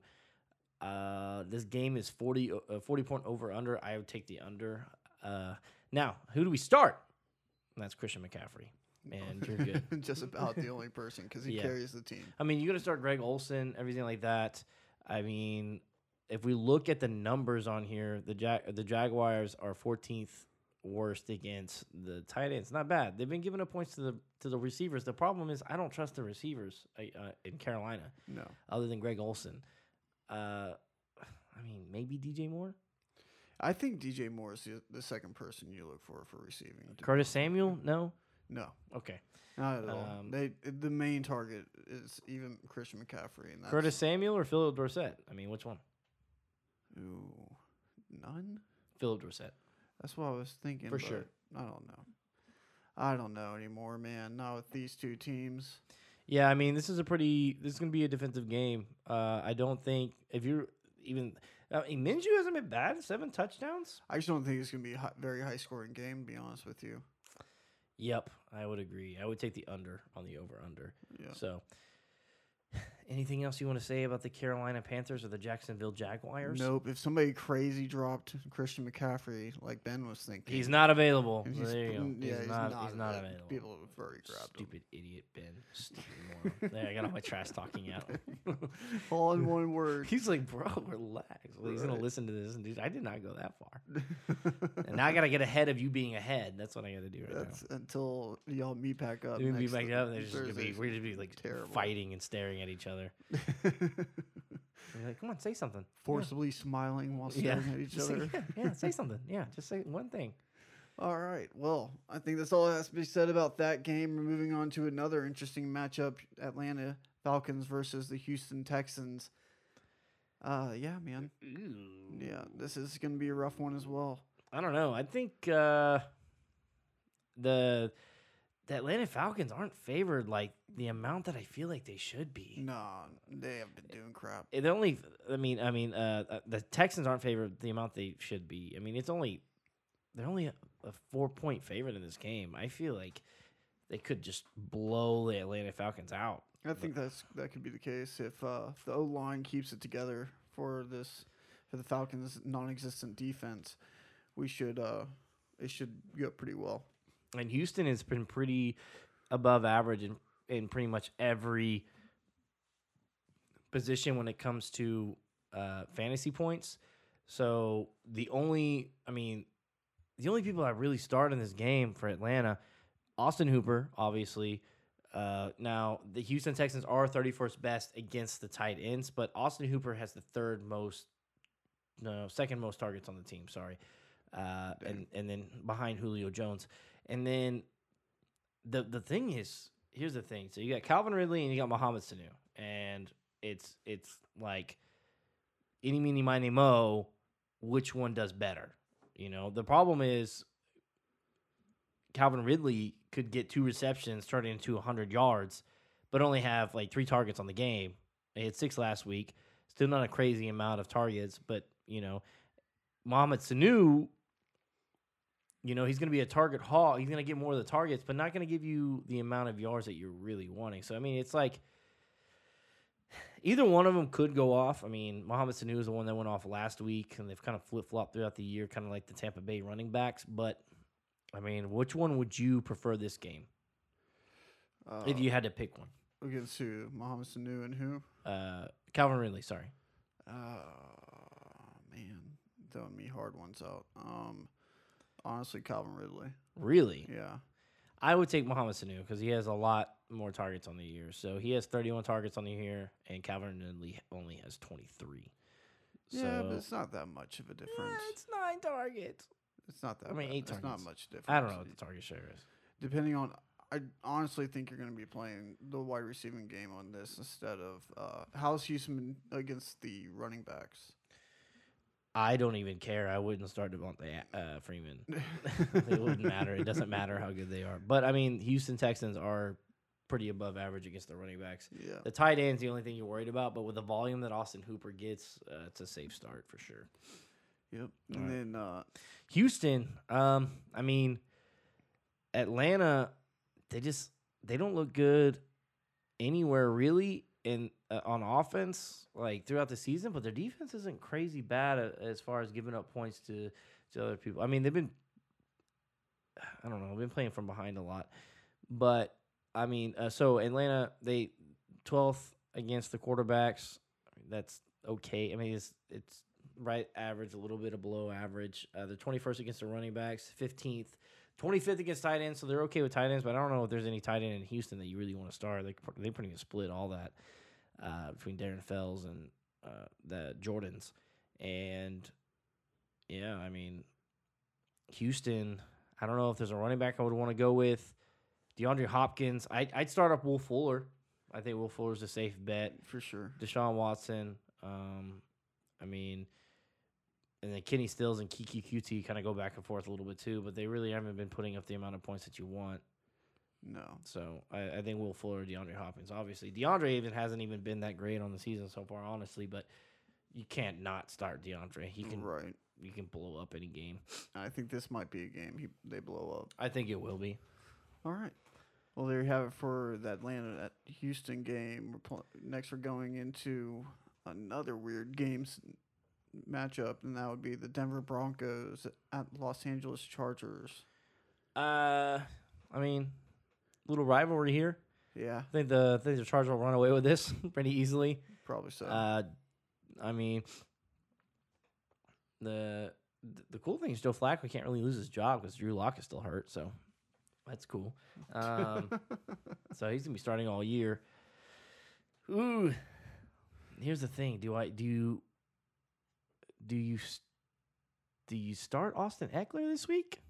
Uh, this game is forty, uh, forty point over under. I would take the under. Uh, now, who do we start? And that's Christian McCaffrey. And you're good. Just about the only person because he yeah. carries the team. I mean, you're going to start Greg Olsen, everything like that. I mean, if we look at the numbers on here, the Jag the Jaguars are fourteenth worst against the tight ends. Not bad. They've been giving up points to the to the receivers. The problem is I don't trust the receivers uh, in Carolina. No. Other than Greg Olsen. Uh, I mean, maybe D J Moore? I think D J Moore is the, the second person you look for for receiving. Curtis Samuel? No? No. Okay. Not at all. Um, they, the main target is even Christian McCaffrey. And that's Curtis Samuel or Philip Dorsett? I mean, which one? Ooh, none? Philip Dorsett. That's what I was thinking. For sure. I don't know. I don't know anymore, man. Not with these two teams. Yeah, I mean, this is a pretty, this is going to be a defensive game. Uh, I don't think, if you're even, I mean, Minshew hasn't been bad, seven touchdowns. I just don't think it's going to be a high, very high-scoring game, to be honest with you. Yep, I would agree. I would take the under on the over-under. Yeah. So, anything else you want to say about the Carolina Panthers or the Jacksonville Jaguars? Nope. If somebody crazy dropped Christian McCaffrey, like Ben was thinking. He's not available. He's, there you go. Yeah, he's, he's not, not, he's not available. People have very grabbed Stupid him. idiot Ben. Stupid moron. There, I got all my trash talking out. All in one word. He's like, bro, relax. Well, he's right. going to listen to this. And dude, I did not go that far. And now I got to get ahead of you being ahead. That's what I got to do right That's now. Until y'all meet back up. Meet back up. They're just gonna be, we're going to be like terrible. fighting and staring at each other. You're like, come on, say something. Forcibly yeah. smiling while staring yeah. at each other. Say, yeah, yeah, say something. Yeah, just say one thing. All right. Well, I think that's all that has to be said about that game. We're moving on to another interesting matchup: Atlanta Falcons versus the Houston Texans. Uh, yeah, man. Ooh. Yeah, this is going to be a rough one as well. I don't know. I think uh, the. The Atlanta Falcons aren't favored like the amount that I feel like they should be. No, they have been doing crap. It only, I mean, I mean, uh, the Texans aren't favored the amount they should be. I mean, it's only they're only a, a four-point favorite in this game. I feel like they could just blow the Atlanta Falcons out. I think that's that could be the case if uh, if the O-line keeps it together for this for the Falcons' non-existent defense. We should uh, it should go pretty well. And Houston has been pretty above average in, in pretty much every position when it comes to uh, fantasy points. So the only, I mean, the only people I really start in this game for Atlanta, Austin Hooper, obviously. Uh, now, the Houston Texans are thirty-first best against the tight ends, but Austin Hooper has the third most, no, second most targets on the team, sorry. Uh, and, and then behind Julio Jones. And then the the thing is, here's the thing. So you got Calvin Ridley and you got Mohamed Sanu. And it's it's like any, meeny, miny, mo, which one does better? You know, the problem is Calvin Ridley could get two receptions turning into one hundred yards, but only have like three targets on the game. He had six last week. Still not a crazy amount of targets, but, you know, Mohamed Sanu, you know, he's going to be a target hog. He's going to get more of the targets, but not going to give you the amount of yards that you're really wanting. So, I mean, it's like either one of them could go off. I mean, Mohamed Sanu is the one that went off last week, and they've kind of flip-flopped throughout the year, kind of like the Tampa Bay running backs. But, I mean, which one would you prefer this game uh, if you had to pick one? We'll get to Mohamed Sanu and who? Uh, Calvin Ridley, sorry. Oh, uh, man. Throwing me hard ones out. Um, honestly, Calvin Ridley. Really? Yeah. I would take Mohamed Sanu because he has a lot more targets on the year. So he has thirty-one targets on the year, and Calvin Ridley only has twenty-three. So yeah, but it's not that much of a difference. Yeah, it's nine targets. It's not that much. I mean, bad. eight it's targets. It's not much difference. I don't know what the target share is. Depending on... I honestly think you're going to be playing the wide receiving game on this instead of uh, how's Houston against the running backs? I don't even care. I wouldn't start Devontae uh, Freeman. It wouldn't matter. It doesn't matter how good they are. But, I mean, Houston Texans are pretty above average against the running backs. Yeah. The tight end's the only thing you're worried about, but with the volume that Austin Hooper gets, uh, it's a safe start for sure. Yep. All and right. then uh, Houston, um, I mean, Atlanta – They just they don't look good anywhere really in uh, on offense like throughout the season, but their defense isn't crazy bad as far as giving up points to, to other people. I mean they've been I don't know been playing from behind a lot, but I mean uh, so Atlanta they twelfth against the quarterbacks. I mean, that's okay. I mean it's it's right average, a little bit of below average. Uh, they're twenty-first against the running backs, fifteenth. twenty-fifth against tight ends, so they're okay with tight ends, but I don't know if there's any tight end in Houston that you really want to start. They, they're pretty much split all that uh, between Darren Fells and uh, the Jordans. And, yeah, I mean, Houston, I don't know if there's a running back I would want to go with. DeAndre Hopkins, I, I'd start up Will Fuller. I think Will Fuller's a safe bet. For sure. Deshaun Watson, um, I mean – and then Kenny Stills and Kiki Q T kind of go back and forth a little bit too, but they really haven't been putting up the amount of points that you want. No. So I, I think Will Fuller, DeAndre Hopkins, obviously. DeAndre even hasn't even been that great on the season so far, honestly, but you can't not start DeAndre. He can right. He can blow up any game. I think this might be a game he they blow up. I think it will be. All right. Well, there you have it for the Atlanta at Houston game. We're pl- next, we're going into another weird game. Matchup, and that would be the Denver Broncos at Los Angeles Chargers. Uh, I mean, little rivalry here. Yeah, I think the I think the Chargers will run away with this pretty easily. Probably so. Uh, I mean, the the cool thing is Joe Flacco can't really lose his job because Drew Lock is still hurt, so that's cool. Um, so he's gonna be starting all year. Ooh, here's the thing: do I do? You, Do you do you start Austin Eckler this week?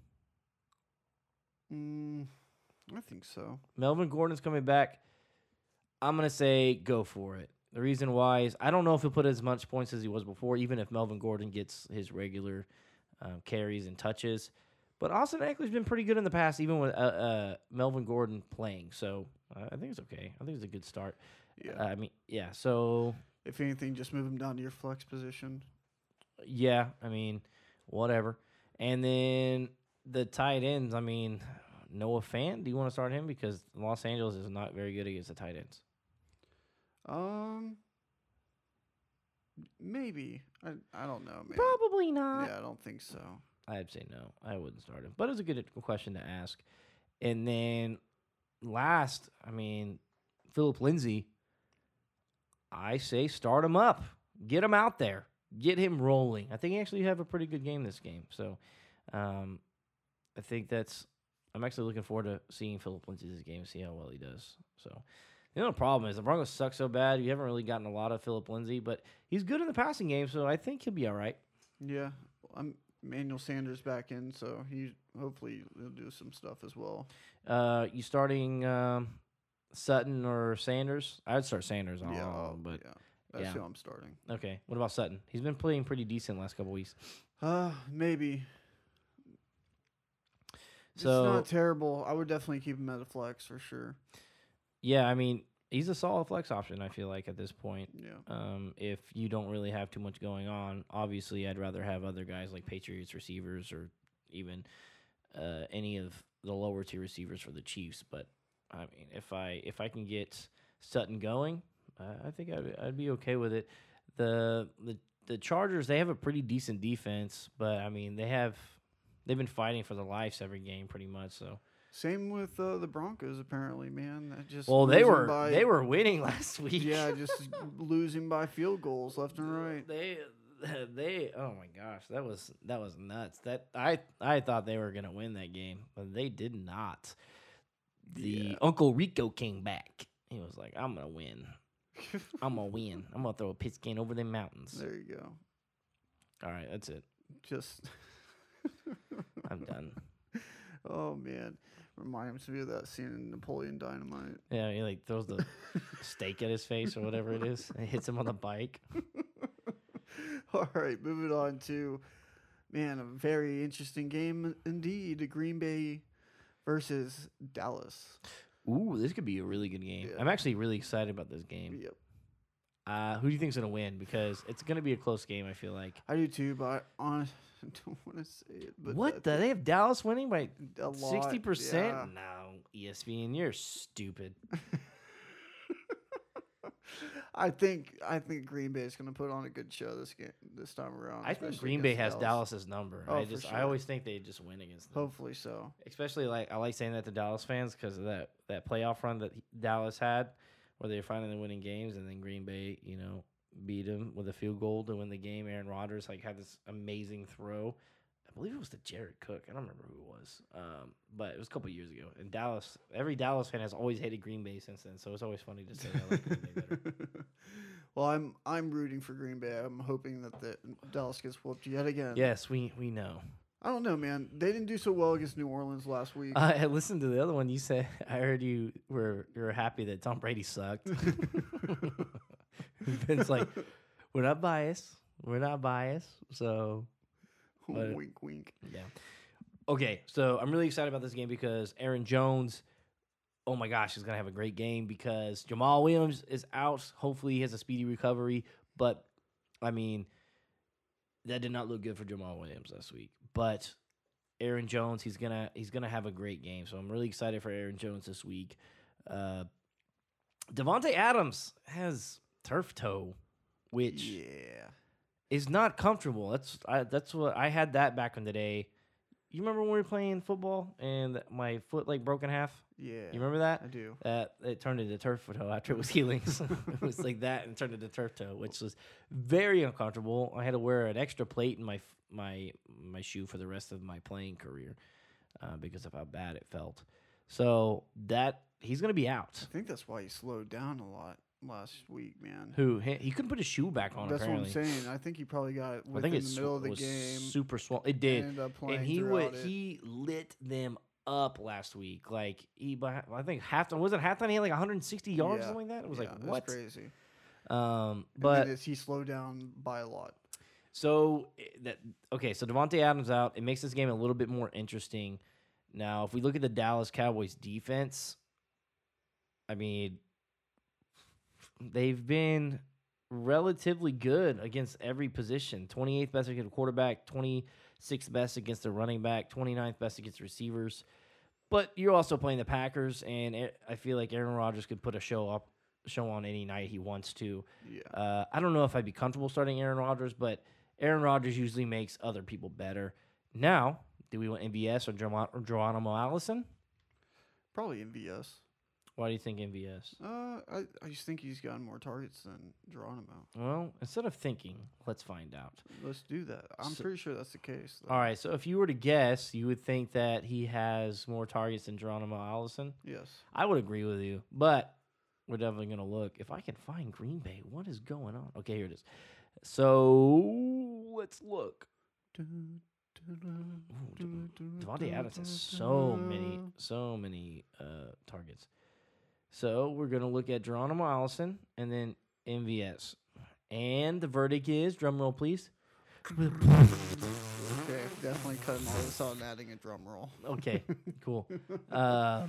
Mm, I think so. Melvin Gordon's coming back. I'm going to say go for it. The reason why is I don't know if he'll put as much points as he was before, even if Melvin Gordon gets his regular um, carries and touches. But Austin Eckler's been pretty good in the past, even with uh, uh, Melvin Gordon playing. So uh, I think it's okay. I think it's a good start. Yeah. Uh, I mean, yeah. So if anything, just move him down to your flex position. Yeah, I mean, whatever. And then the tight ends, I mean, Noah Fant, do you want to start him? Because Los Angeles is not very good against the tight ends. Um, maybe. I I don't know. Maybe. Probably not. Yeah, I don't think so. I'd say no. I wouldn't start him. But it's a good question to ask. And then last, I mean, Philip Lindsay, I say start him up. Get him out there. Get him rolling. I think he actually have a pretty good game this game. So, um, I think that's – I'm actually looking forward to seeing Philip Lindsay this game, see how well he does. So, the only problem is the Broncos suck so bad. You haven't really gotten a lot of Philip Lindsay, but he's good in the passing game, so I think he'll be all right. Yeah. I'm Emmanuel Sanders back in, so he hopefully he'll do some stuff as well. Uh, you starting um, Sutton or Sanders? I'd start Sanders on yeah, all, but yeah. – That's yeah. who I'm starting. Okay. What about Sutton? He's been playing pretty decent last couple weeks. Uh, maybe. So, it's not terrible. I would definitely keep him at a flex for sure. Yeah, I mean, he's a solid flex option, I feel like, at this point. Yeah. Um, if you don't really have too much going on, obviously I'd rather have other guys like Patriots receivers or even uh, any of the lower tier receivers for the Chiefs. But I mean, if I if I can get Sutton going, uh, I think I'd, I'd be okay with it. The the the Chargers, they have a pretty decent defense, but I mean they have they've been fighting for their lives every game pretty much. So. Same with uh, the Broncos, apparently, man. That just well, they were by, they were winning last week. Yeah, just losing by field goals left and right. They they oh my gosh, that was that was nuts. That I I thought they were gonna win that game, but they did not. The yeah. Uncle Rico came back. He was like, "I'm gonna win. I'm gonna win. I'm gonna throw a pitch can over them mountains." There you go. All right, that's it. Just I'm done. Oh man, reminds me of that scene in Napoleon Dynamite. Yeah, he like throws the steak at his face or whatever it is, and hits him on the bike. All right, moving on to, man, a very interesting game indeed: Green Bay versus Dallas. Ooh, this could be a really good game. Yeah. I'm actually really excited about this game. Yep. Uh, who do you think's gonna win? Because it's gonna be a close game. I feel like I do too, but on. I don't want to say it. But what? The, they have Dallas winning by sixty percent? Yeah. No, E S P N, you're stupid. I think I think Green Bay is going to put on a good show this game, this time around. I think Green Bay has Dallas. Dallas's number. Oh, I just for sure. I always think they just win against them. Hopefully so. Especially like I like saying that to Dallas fans because of that that playoff run that Dallas had where they were finally winning games and then Green Bay, you know, beat him with a field goal to win the game. Aaron Rodgers like had this amazing throw. I believe it was to Jared Cook. I don't remember who it was, um, but it was a couple years ago. And Dallas, every Dallas fan has always hated Green Bay since then, so it's always funny to say I like Green Bay better. Well, I'm I'm rooting for Green Bay. I'm hoping that the Dallas gets whooped yet again. Yes, we we know. I don't know, man. They didn't do so well against New Orleans last week. Uh, I listened to the other one. You said I heard you were you were happy that Tom Brady sucked. It's like, we're not biased. We're not biased. So, but, wink, wink. Yeah. Okay, so I'm really excited about this game because Aaron Jones, oh my gosh, is going to have a great game because Jamal Williams is out. Hopefully he has a speedy recovery. But, I mean, that did not look good for Jamal Williams last week. But Aaron Jones, he's going to he's gonna have a great game. So I'm really excited for Aaron Jones this week. Uh, Devontae Adams has... turf toe, which yeah. is not comfortable. That's I, that's what I had that back in the day. You remember when we were playing football and my foot like broke in half? Yeah, you remember that? I do. Uh, it turned into turf toe after it was healing. So it was like that and turned into turf toe, which was very uncomfortable. I had to wear an extra plate in my my my shoe for the rest of my playing career uh, because of how bad it felt. So that he's gonna be out. I think that's why he slowed down a lot. Last week, man. Who he, he couldn't put his shoe back on? That's apparently. What I'm saying. I think he probably got it within the middle of the was game. Super swollen. It did. Ended up and he would, it. he lit them up last week. Like he, I think halftime wasn't halftime. He had like one hundred sixty yards yeah. or something like that. It was yeah, like what? That's crazy. Um, but is, he slowed down by a lot. So that okay. So Devontae Adams out. It makes this game a little bit more interesting. Now, if we look at the Dallas Cowboys defense, I mean. They've been relatively good against every position. twenty-eighth best against the quarterback, twenty-sixth best against the running back, twenty-ninth best against receivers. But you're also playing the Packers, and I feel like Aaron Rodgers could put a show up, show on any night he wants to. Yeah. Uh, I don't know if I'd be comfortable starting Aaron Rodgers, but Aaron Rodgers usually makes other people better. Now, do we want M V S or Geron- Geronimo Allison? Probably M V S. Why do you think M V S? Uh, I, I just think he's gotten more targets than Geronimo. Well, instead of thinking, let's find out. Let's do that. I'm so, pretty sure that's the case. Though. All right, so if you were to guess, you would think that he has more targets than Geronimo Allison? Yes. I would agree with you, but we're definitely going to look. If I can find Green Bay, what is going on? Okay, here it is. So, let's look. Dun, dun, dun, dun, Devontae Adams has so many, so many uh, targets. So we're going to look at Geronimo Allison and then M V S. And the verdict is, drum roll, please. Okay, definitely cutting all this out and adding a drum roll. Okay, cool. Uh,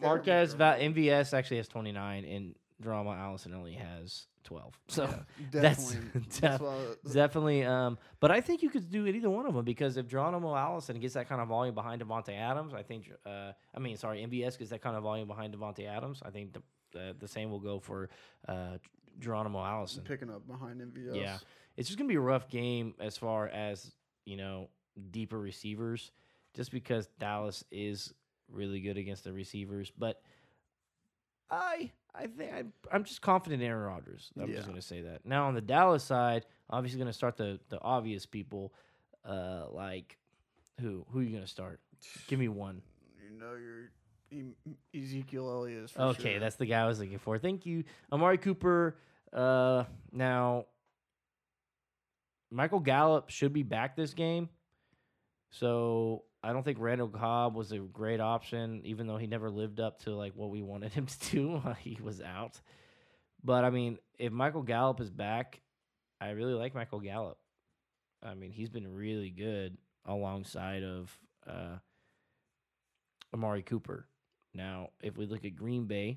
Marquez, M V S actually has twenty-nine, and Drama Allison only has twelve. So yeah, definitely. that's, that's def- definitely. Um, but I think you could do it either one of them, because if Geronimo Allison gets that kind of volume behind Devontae Adams, I think. Uh, I mean, sorry, M B S gets that kind of volume behind Devontae Adams. I think the uh, the same will go for uh, Geronimo Allison picking up behind M B S. Yeah, it's just gonna be a rough game as far as, you know, deeper receivers, just because Dallas is really good against the receivers, but I. I think I'm, I'm just confident in Aaron Rodgers. I'm yeah. just going to say that. Now, on the Dallas side, obviously going to start the, the obvious people. Uh, like, who? Who are you going to start? Give me one. You know your e- Ezekiel Elliott is for Okay, sure. That's the guy I was looking for. Thank you. Amari Cooper. Uh, now, Michael Gallup should be back this game. So I don't think Randall Cobb was a great option, even though he never lived up to like what we wanted him to do while he was out. But I mean, if Michael Gallup is back, I really like Michael Gallup. I mean, he's been really good alongside of uh, Amari Cooper. Now, if we look at Green Bay,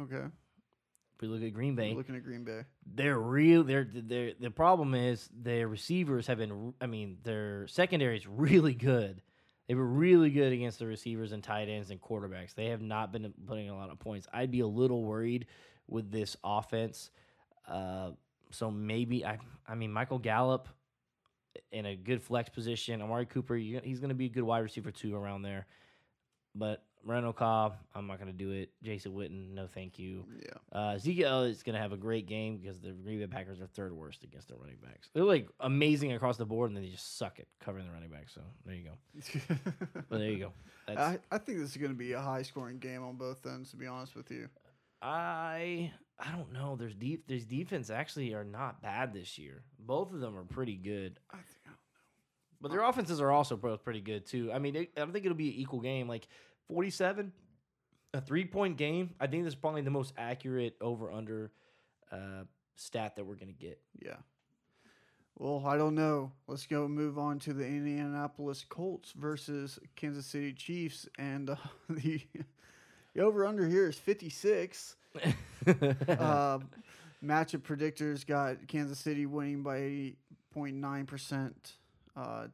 okay. If we look at Green Bay, We're looking at Green Bay, they're real. They're they the problem is their receivers have been. I mean, their secondary is really good. They were really good against the receivers and tight ends and quarterbacks. They have not been putting a lot of points. I'd be a little worried with this offense. Uh, so maybe I. I mean, Michael Gallup in a good flex position. Amari Cooper, you, he's going to be a good wide receiver too around there, but. Randall Cobb, I'm not going to do it. Jason Witten, no thank you. Yeah. Uh, Zeke Elliott's going to have a great game because the Green Bay Packers are third worst against the running backs. They're, like, amazing across the board, and then they just suck at covering the running backs. So, there you go. Well, there you go. That's, I, I think this is going to be a high-scoring game on both ends, to be honest with you. I I don't know. There's deep. There's defense actually are not bad this year. Both of them are pretty good. I think I don't know. But their offenses are also both pretty good, too. I mean, it, I don't think it'll be an equal game. Like, forty-seven, a three-point game. I think that's probably the most accurate over-under uh, stat that we're going to get. Yeah. Well, I don't know. Let's go move on to the Indianapolis Colts versus Kansas City Chiefs. And uh, the, the over-under here is fifty-six. uh, matchup predictors got Kansas City winning by eighty point nine percent uh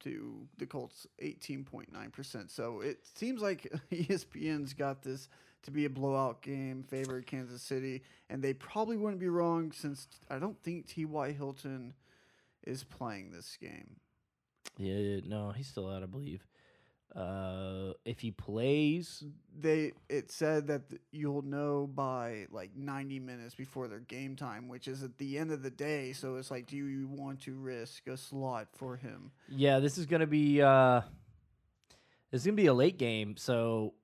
to the Colts, eighteen point nine percent. So it seems like E S P N's got this to be a blowout game, favored Kansas City, and they probably wouldn't be wrong since I don't think T Y. Hilton is playing this game. Yeah, no, he's still out, I believe. Uh, if he plays, they it said that th- you'll know by like ninety minutes before their game time, which is at the end of the day. So it's like, do you want to risk a slot for him? Yeah, this is gonna be uh, this is gonna be a late game, so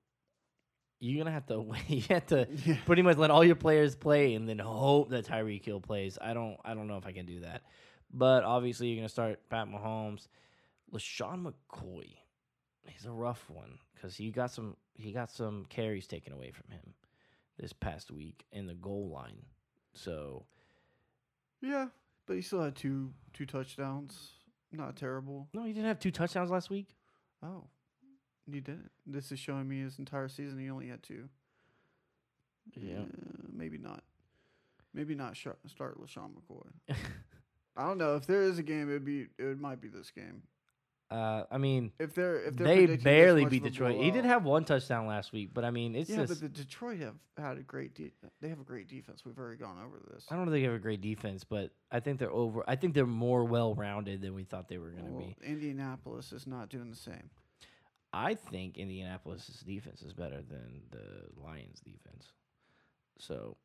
you're gonna have to you have to yeah. pretty much let all your players play and then hope that Tyreek Hill plays. I don't I don't know if I can do that, but obviously you're gonna start Pat Mahomes, LaShawn McCoy. He's a rough one because he got some he got some carries taken away from him this past week in the goal line. So yeah, but he still had two two touchdowns. Not terrible. No, he didn't have two touchdowns last week. Oh, he didn't. This is showing me his entire season. He only had two. Yeah, uh, maybe not. Maybe not sh- start LaShawn McCoy. I don't know if there is a game. It'd be it might be this game. Uh, I mean, if they're if they're they barely beat Detroit. He did have one touchdown last week, but I mean, it's yeah. Just, but the Detroit have had a great de- they have a great defense. We've already gone over this. I don't think they have a great defense, but I think they're over. I think they're more well rounded than we thought they were going to well, be. Indianapolis is not doing the same. I think Indianapolis's defense is better than the Lions' defense. So,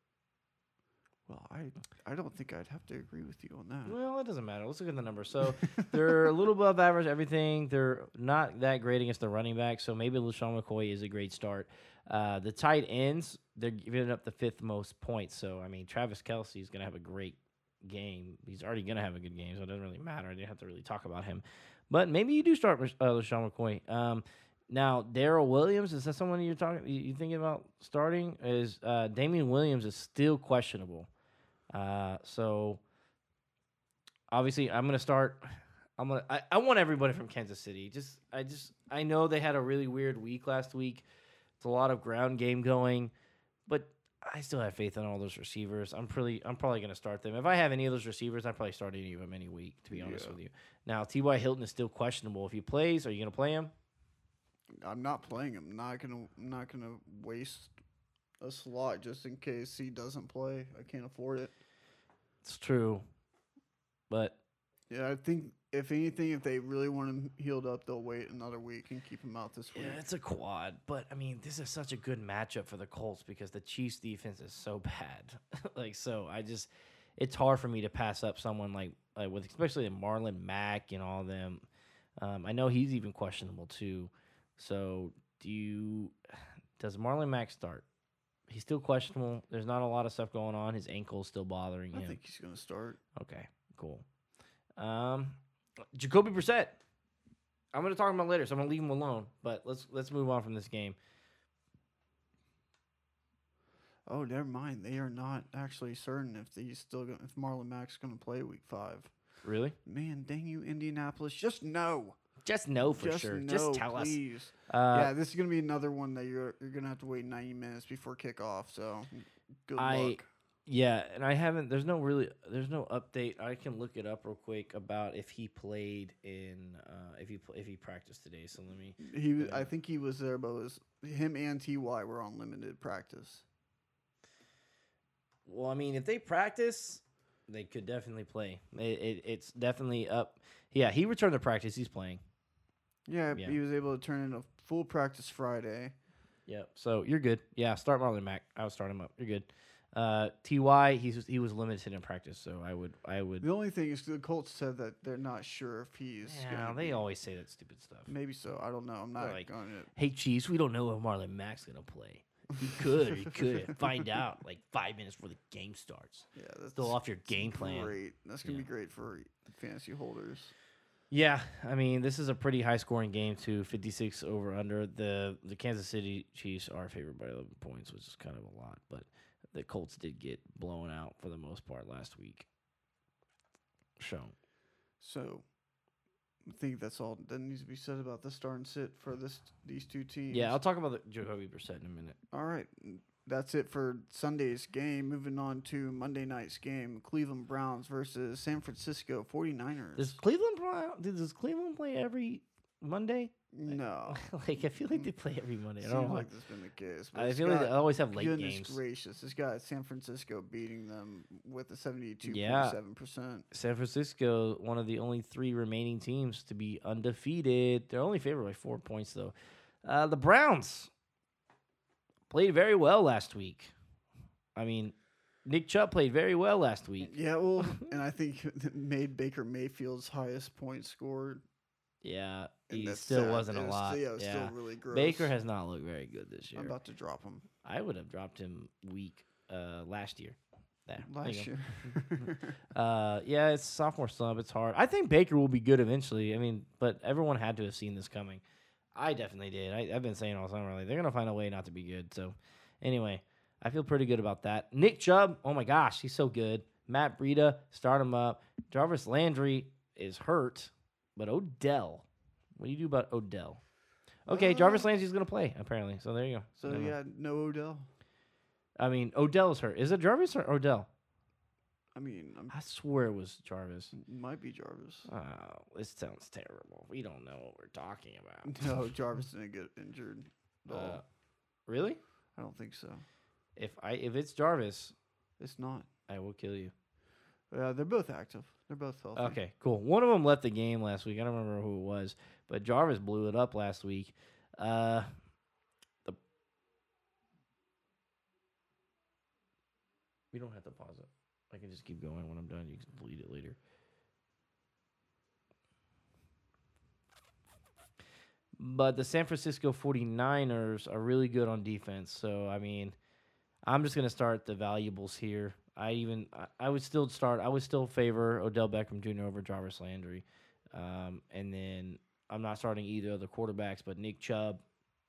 well, I I don't think I'd have to agree with you on that. Well, it doesn't matter. Let's look at the numbers. So they're a little above average everything. They're not that great against the running back, so maybe LaShawn McCoy is a great start. Uh, the tight ends, they're giving up the fifth most points. So, I mean, Travis Kelce is going to have a great game. He's already going to have a good game, so it doesn't really matter. I didn't have to really talk about him. But maybe you do start uh, LaShawn McCoy. Um, now, Darrell Williams, is that someone you're talking? You thinking about starting? Is uh, Damian Williams is still questionable. Uh, so obviously I'm going to start, I'm going to, I want everybody from Kansas City. Just, I just, I know they had a really weird week last week. It's a lot of ground game going, but I still have faith in all those receivers. I'm pretty. I'm probably going to start them. If I have any of those receivers, I probably start any of them any week. To be honest yeah. with you. Now, T Y. Hilton is still questionable. If he plays, are you going to play him? I'm not playing him. Not gonna. Not gonna waste a slot just in case he doesn't play. I can't afford it. It's true, but yeah, I think if anything, if they really want him healed up, they'll wait another week and keep him out this week. Yeah, it's a quad, but I mean, this is such a good matchup for the Colts because the Chiefs' defense is so bad. like, so I just, it's hard for me to pass up someone like, like with especially Marlon Mack and all them. Um, I know he's even questionable too. So do you? Does Marlon Mack start? He's still questionable. There's not a lot of stuff going on. His ankle's still bothering him. I think he's going to start. Okay, cool. Um, Jacoby Brissett. I'm going to talk about him later, so I'm going to leave him alone. But let's let's move on from this game. Oh, never mind. They are not actually certain if he's still going. If Marlon Mack's going to play week five. Really? Man, dang you, Indianapolis! Just know. Just know for Just sure. Know, Just tell please. us. Uh, yeah, this is going to be another one that you're you're going to have to wait ninety minutes before kickoff. So good I, luck. Yeah, and I haven't. There's no really. There's no update. I can look it up real quick about if he played in. Uh, if he if he practiced today. So let me. He. Uh, I think he was there, but it was him and T Y were on limited practice. Well, I mean, if they practice, they could definitely play. It, it it's definitely up. Yeah, he returned to practice. He's playing. Yeah, yeah, he was able to turn in a full practice Friday. Yeah, so you're good. Yeah, start Marlon Mack. I would start him up. You're good. Uh, T Y, he's he was limited in practice, so I would I would. The only thing is the Colts said that they're not sure if he's. Yeah, they always say that stupid stuff. Maybe so. I don't know. I'm not like, on it. Hey, Chiefs, we don't know if Marlon Mack's gonna play. He could. Or he could find out like five minutes before the game starts. Yeah, that's still off your game plan. Great. That's gonna yeah. be great for fantasy holders. Yeah, I mean, this is a pretty high-scoring game, too, fifty-six over under. The the Kansas City Chiefs are favored by eleven points, which is kind of a lot, but the Colts did get blown out for the most part last week. So, so I think that's all that needs to be said about the start and sit for this these two teams. Yeah, I'll talk about the Jacoby Brissett in a minute. All right, that's it for Sunday's game. Moving on to Monday night's game, Cleveland Browns versus San Francisco forty-niners. Does Cleveland does Cleveland play every Monday? No. like I feel like they play every Monday. Seems I don't like this has been the case. I feel got, like they always have late goodness games. Goodness gracious. This guy at San Francisco beating them with a seventy-two point seven percent. Yeah. San Francisco, one of the only three remaining teams to be undefeated. They're only favored by four points, though. Uh, the Browns played very well last week. I mean, Nick Chubb played very well last week. Yeah, well, and I think it made Baker Mayfield's highest point scored. Yeah, and he still sad. wasn't it a lot. Still, yeah, yeah. Still really gross. Baker has not looked very good this year. I'm about to drop him. I would have dropped him week uh, last year. There, last there year. uh, yeah, it's sophomore slump. It's hard. I think Baker will be good eventually. I mean, but everyone had to have seen this coming. I definitely did. I, I've been saying all summer, like, they're going to find a way not to be good. So, anyway, I feel pretty good about that. Nick Chubb, oh, my gosh, he's so good. Matt Breida, start him up. Jarvis Landry is hurt, but Odell, what do you do about Odell? Okay, uh, Jarvis Landry's going to play, apparently. So, there you go. So, no, yeah, no Odell. I mean, Odell's hurt. Is it Jarvis or Odell? I mean, I'm I swear it was Jarvis. Might be Jarvis. Oh, this sounds terrible. We don't know what we're talking about. No, Jarvis didn't get injured at all. Uh, really? I don't think so. If I if it's Jarvis, it's not. I will kill you. Yeah, uh, they're both active. They're both healthy. Okay, cool. One of them left the game last week. I don't remember who it was, but Jarvis blew it up last week. Uh, the we don't have to pause it. I can just keep going. When I'm done, you can delete it later. But the San Francisco forty-niners are really good on defense. So, I mean, I'm just going to start the valuables here. I even I, I would still start. I would still favor Odell Beckham Junior over Jarvis Landry. Um, and then I'm not starting either of the quarterbacks, but Nick Chubb,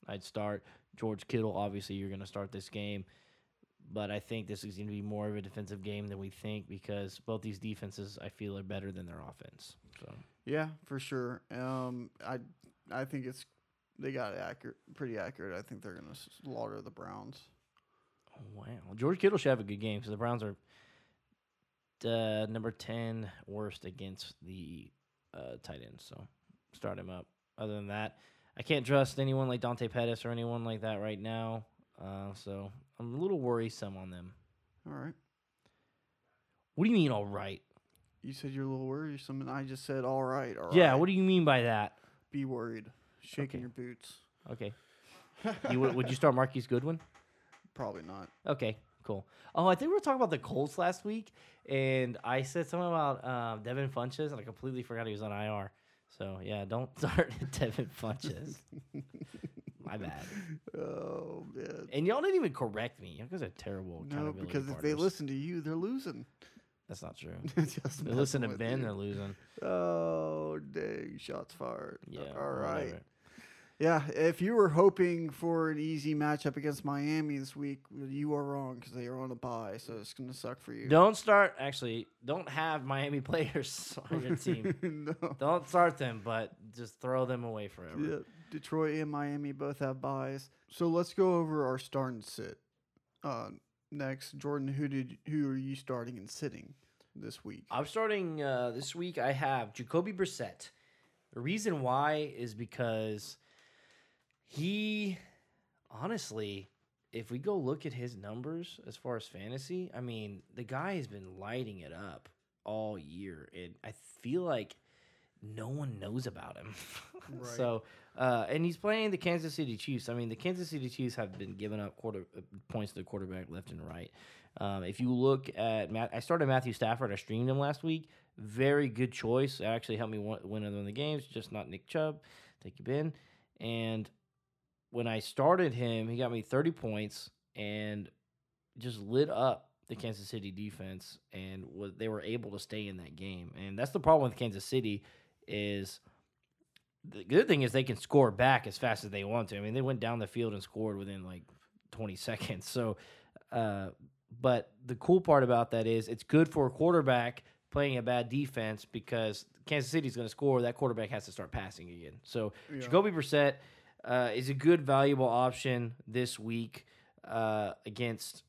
I'd start. George Kittle, obviously, you're going to start this game. But I think this is going to be more of a defensive game than we think because both these defenses, I feel, are better than their offense. So yeah, for sure. Um, I I think it's They got it accurate, pretty accurate. I think they're going to slaughter the Browns. Oh, wow. George Kittle should have a good game because the Browns are uh, number ten worst against the uh, tight ends. So start him up. Other than that, I can't trust anyone like Dante Pettis or anyone like that right now. Uh, so I'm a little worrisome on them. All right. What do you mean, all right? You said you're a little worrisome, and I just said, all right. All yeah, right. What do you mean by that? Be worried. Shaking okay. your boots. Okay. you, would you start Marquise Goodwin? Probably not. Okay, cool. Oh, I think we were talking about the Colts last week, and I said something about uh, Devin Funchess, and I completely forgot he was on I R. So, yeah, don't start Devin Funchess. My bad. Oh, man. And y'all didn't even correct me. You guys are terrible. No, because partners. If they listen to you, they're losing. That's not true. They listen to Ben, you. They're losing. Oh, dang. Shots fired. Yeah. All right. Whatever. Yeah, if you were hoping for an easy matchup against Miami this week, you are wrong because they are on a bye, so it's going to suck for you. Don't start – actually, don't have Miami players on your team. No. Don't start them, but just throw them away forever. Yeah. Detroit and Miami both have byes. So let's go over our start and sit. Uh, next, Jordan, who did who are you starting and sitting this week? I'm starting uh, this week. I have Jacoby Brissett. The reason why is because – he, honestly, if we go look at his numbers as far as fantasy, I mean, the guy has been lighting it up all year, and I feel like no one knows about him. Right. So, uh, and he's playing the Kansas City Chiefs. I mean, the Kansas City Chiefs have been giving up quarter uh, points to the quarterback left and right. Um, if you look at Matt, I started Matthew Stafford. I streamed him last week. Very good choice. It actually helped me win another one of the games. Just not Nick Chubb. Thank you, Ben. And when I started him, he got me thirty points and just lit up the Kansas City defense, and was, they were able to stay in that game. And that's the problem with Kansas City is the good thing is they can score back as fast as they want to. I mean, they went down the field and scored within like twenty seconds. So, uh, but the cool part about that is it's good for a quarterback playing a bad defense because Kansas City's going to score. That quarterback has to start passing again. So yeah. Jacoby Brissett Uh, is a good, valuable option this week uh, against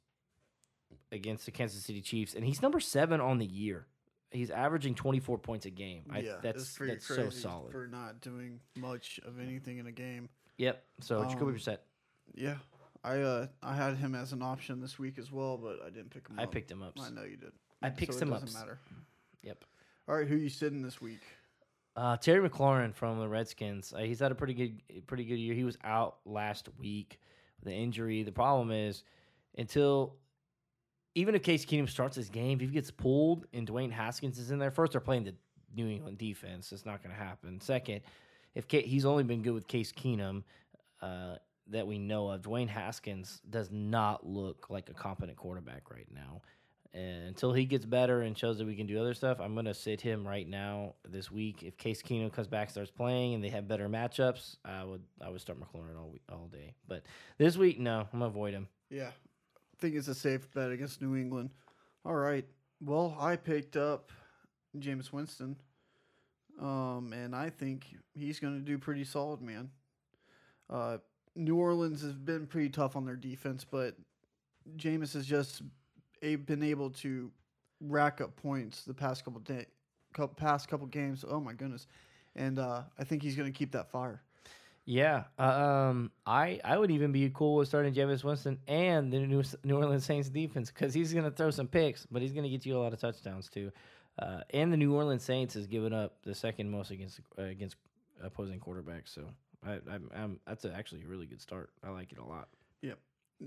against the Kansas City Chiefs, and he's number seven on the year. He's averaging twenty-four points a game. I, yeah, that's that's crazy so solid for not doing much of anything in a game. Yep. So um, Jacoby Brissett. Yeah, I uh, I had him as an option this week as well, but I didn't pick him. I up. I picked him up. I know you did. I picked so him up. Doesn't ups. matter. Yep. All right, who are you sitting this week? Uh, Terry McLaurin from the Redskins. Uh, he's had a pretty good, pretty good year. He was out last week with an injury. The problem is, until even if Case Keenum starts his game, if he gets pulled and Dwayne Haskins is in there, first they're playing the New England defense. It's not going to happen. Second, if K- he's only been good with Case Keenum uh, that we know of, Dwayne Haskins does not look like a competent quarterback right now. And until he gets better and shows that we can do other stuff, I'm going to sit him right now this week. If Case Keenum comes back, starts playing, and they have better matchups, I would I would start McLaurin all week, all day. But this week, no, I'm going to avoid him. Yeah, I think it's a safe bet against New England. All right. Well, I picked up Jameis Winston, um, and I think he's going to do pretty solid, man. Uh, New Orleans has been pretty tough on their defense, but Jameis is just – been able to rack up points the past couple day, past couple games. Oh my goodness, and uh, I think he's going to keep that fire. Yeah, um, I I would even be cool with starting Jameis Winston and the New, New Orleans Saints defense because he's going to throw some picks, but he's going to get you a lot of touchdowns too. Uh, and the New Orleans Saints has given up the second most against uh, against opposing quarterbacks. So I, I, I'm, that's a, actually a really good start. I like it a lot. Yep.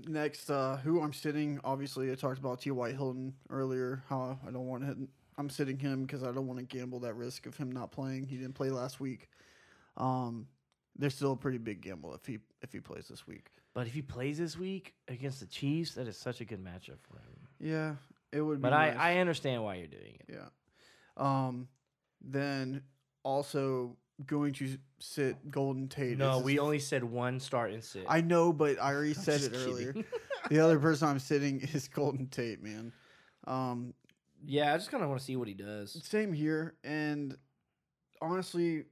Next, uh, who I'm sitting, obviously I talked about T Y Hilton earlier, how I don't want to, I'm sitting him because I don't want to gamble that risk of him not playing. He didn't play last week. Um, there's still a pretty big gamble if he if he plays this week. But if he plays this week against the Chiefs, that is such a good matchup for him. Yeah, it would be But nice. I, I understand why you're doing it. Yeah. Um, then also going to sit Golden Tate. No, we only said one start and sit. I know, but I already said it earlier. The other person I'm sitting is Golden Tate, man. Um, yeah, I just kind of want to see what he does. Same here. And honestly,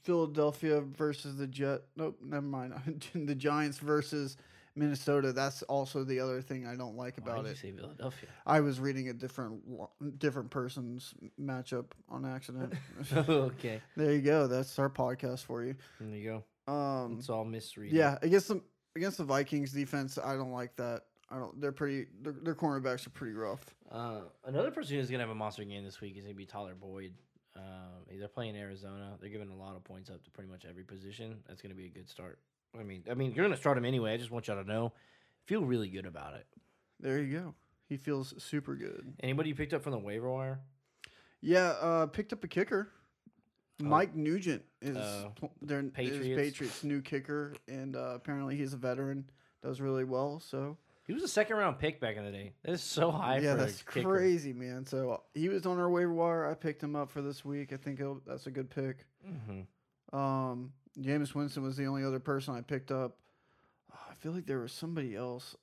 Philadelphia versus the Jet. Nope, never mind. The Giants versus Minnesota. That's also the other thing I don't like about it. Why did you say Philadelphia? I was reading a different different person's matchup on accident. Okay. There you go. That's our podcast for you. There you go. Um, it's all misreading. Yeah, against the against the Vikings defense, I don't like that. I don't. They're pretty. Their, their cornerbacks are pretty rough. Uh, another person who's gonna have a monster game this week is gonna be Tyler Boyd. Um, they're playing Arizona. They're giving a lot of points up to pretty much every position. That's gonna be a good start. I mean, I mean, you're gonna start him anyway. I just want y'all to know, feel really good about it. There you go. He feels super good. Anybody you picked up from the waiver wire? Yeah, uh, picked up a kicker. Oh. Mike Nugent is uh, their Patriots. Is Patriots' new kicker, and uh, apparently he's a veteran. Does really well. So. He was a second-round pick back in the day. That is so high yeah, for a kicker. Yeah, that's crazy, man. So he was on our waiver wire. I picked him up for this week. I think it'll, that's a good pick. Mm-hmm. Um, Jameis Winston was the only other person I picked up. Oh, I feel like there was somebody else.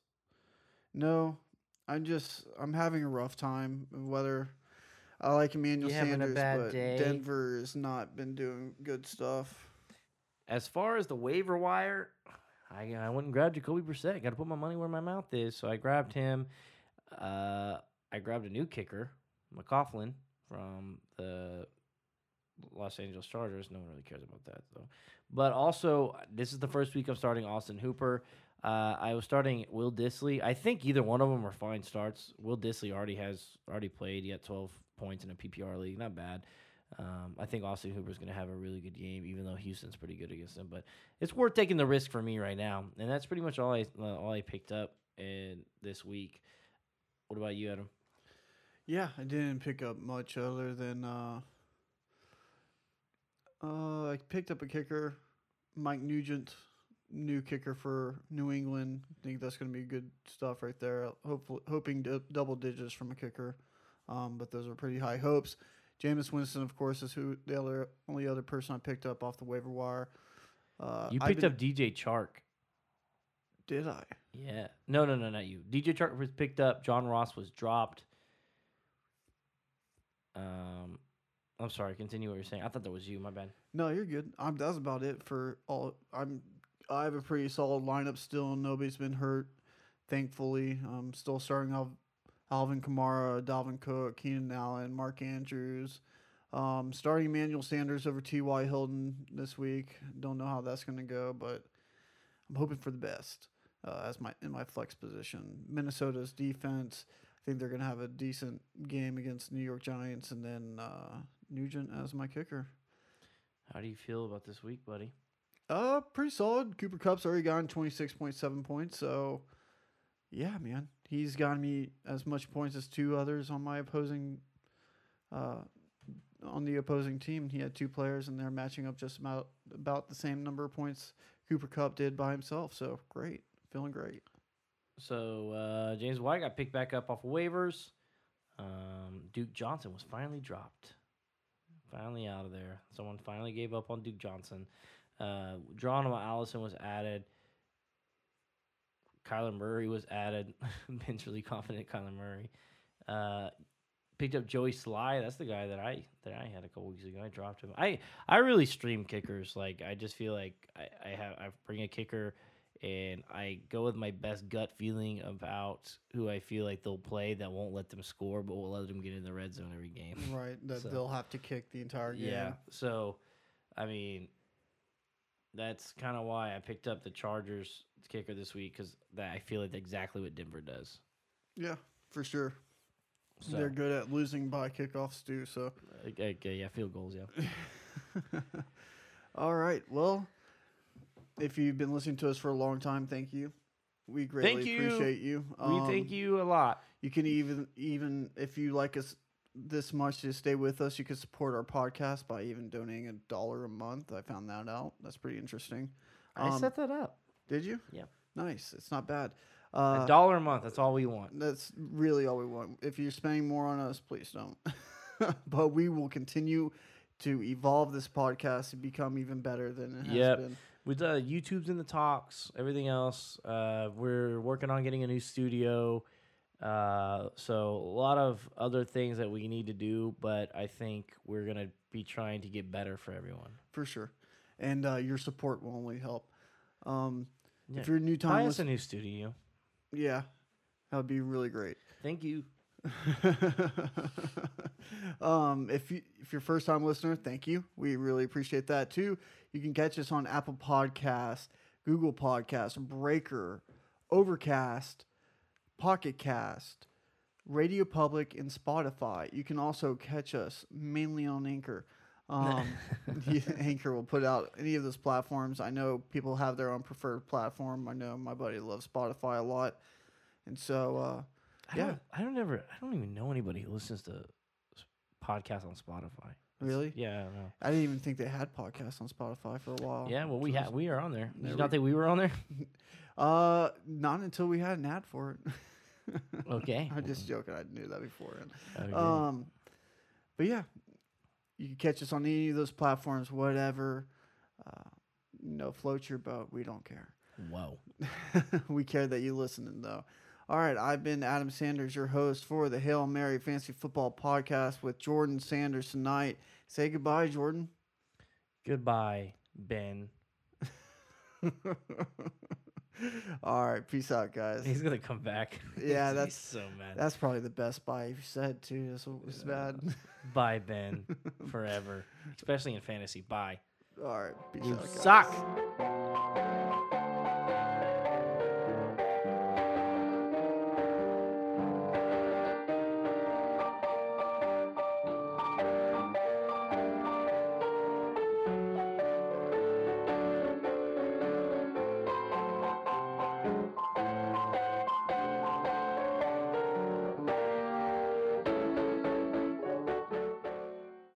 No, I'm just I'm having a rough time. Whether I like Emmanuel You're Sanders, but day. Denver has not been doing good stuff. As far as the waiver wire. I, I went and grabbed Jacoby Brissett. Got to put my money where my mouth is. So I grabbed him. Uh, I grabbed a new kicker, McCoughlin, from the Los Angeles Chargers. No one really cares about that, though. But also, this is the first week I'm starting Austin Hooper. Uh, I was starting Will Dissly. I think either one of them are fine starts. Will Dissly already has already played. He got twelve points in a P P R league. Not bad. Um, I think Austin Hooper's going to have a really good game, even though Houston's pretty good against them. But it's worth taking the risk for me right now, and that's pretty much all I uh, all I picked up in this week. What about you, Adam? Yeah, I didn't pick up much other than uh, uh, I picked up a kicker, Mike Nugent, new kicker for New England. I think that's going to be good stuff right there. Hopefully, hoping d- double digits from a kicker, um, but those are pretty high hopes. Jameis Winston, of course, is who the other only other person I picked up off the waiver wire. Uh, you picked been, up D J Chark. Did I? Yeah. No, no, no, not you. D J Chark was picked up. John Ross was dropped. Um, I'm sorry. Continue what you're saying. I thought that was you. My bad. No, you're good. I'm, that's about it for all. I'm. I have a pretty solid lineup still. Nobody's been hurt, thankfully. I'm still starting off. Alvin Kamara, Dalvin Cook, Keenan Allen, Mark Andrews. Um, starting Emmanuel Sanders over T Y Hilton this week. Don't know how that's going to go, but I'm hoping for the best uh, as my in my flex position. Minnesota's defense, I think they're going to have a decent game against New York Giants, and then uh, Nugent as my kicker. How do you feel about this week, buddy? Uh, pretty solid. Cooper Kupp's already gotten twenty-six point seven points, so yeah, man. He's gotten me as much points as two others on my opposing, uh, on the opposing team. He had two players, and they're matching up just about about the same number of points Cooper Kupp did by himself. So great, feeling great. So uh, James White got picked back up off of waivers. Um, Duke Johnson was finally dropped, finally out of there. Someone finally gave up on Duke Johnson. Uh, Geronimo Allison was added. Kyler Murray was added. Ben's really confident Kyler Murray. Uh, picked up Joey Sly. That's the guy that I that I had a couple weeks ago. I dropped him. I, I really stream kickers. Like I just feel like I, I have I bring a kicker and I go with my best gut feeling about who I feel like they'll play that won't let them score but will let them get in the red zone every game. Right. That so, they'll have to kick the entire game. Yeah. So I mean that's kind of why I picked up the Chargers kicker this week because I feel like exactly what Denver does. Yeah, for sure. So. They're good at losing by kickoffs too. So okay, okay, yeah, field goals. Yeah. All right. Well, if you've been listening to us for a long time, thank you. We greatly thank you. appreciate you. Um, we thank you a lot. You can even even if you like us this much to stay with us, you can support our podcast by even donating a dollar a month. I found that out. That's pretty interesting. Um, I set that up. Did you? Yeah. Nice. It's not bad. Uh, a dollar a month. That's all we want. That's really all we want. If you're spending more on us, please don't. But we will continue to evolve this podcast to become even better than it has yep. been. With uh, YouTube's in the talks, everything else. Uh, we're working on getting a new studio. Uh, so a lot of other things that we need to do, but I think we're going to be trying to get better for everyone. For sure. and uh, your support will only help. Um, yeah. If you're a new time, buy us a new studio. Yeah, that would be really great. Thank you. um, if you if you're a first time listener, thank you. We really appreciate that too. You can catch us on Apple Podcasts, Google Podcasts, Breaker, Overcast, Pocket Cast, Radio Public, and Spotify. You can also catch us mainly on Anchor. Um, Anchor will put out any of those platforms. I know people have their own preferred platform. I know my buddy loves Spotify a lot, and so uh, I yeah, don't, I don't ever, I don't even know anybody who listens to podcasts on Spotify. That's, really? Yeah, I don't know. I didn't even think they had podcasts on Spotify for a while. Yeah, well, we ha- we are on there. Did there you we- not think we were on there? uh, not until we had an ad for it. Okay. I'm just joking. I knew that before. Okay. Um, but yeah, you can catch us on any of those platforms, whatever. Uh, you know, float your boat. We don't care. Whoa. We care that you listening, though. All right. I've been Adam Sanders, your host for the Hail Mary Fancy Football Podcast with Jordan Sanders tonight. Say goodbye, Jordan. Goodbye, Ben. All right, peace out, guys. He's gonna come back. Yeah, that's so mad. That's probably the best bye you said too. This was yeah. bad. Bye, Ben, forever, especially in fantasy. Bye. All right, peace you out, guys. Suck.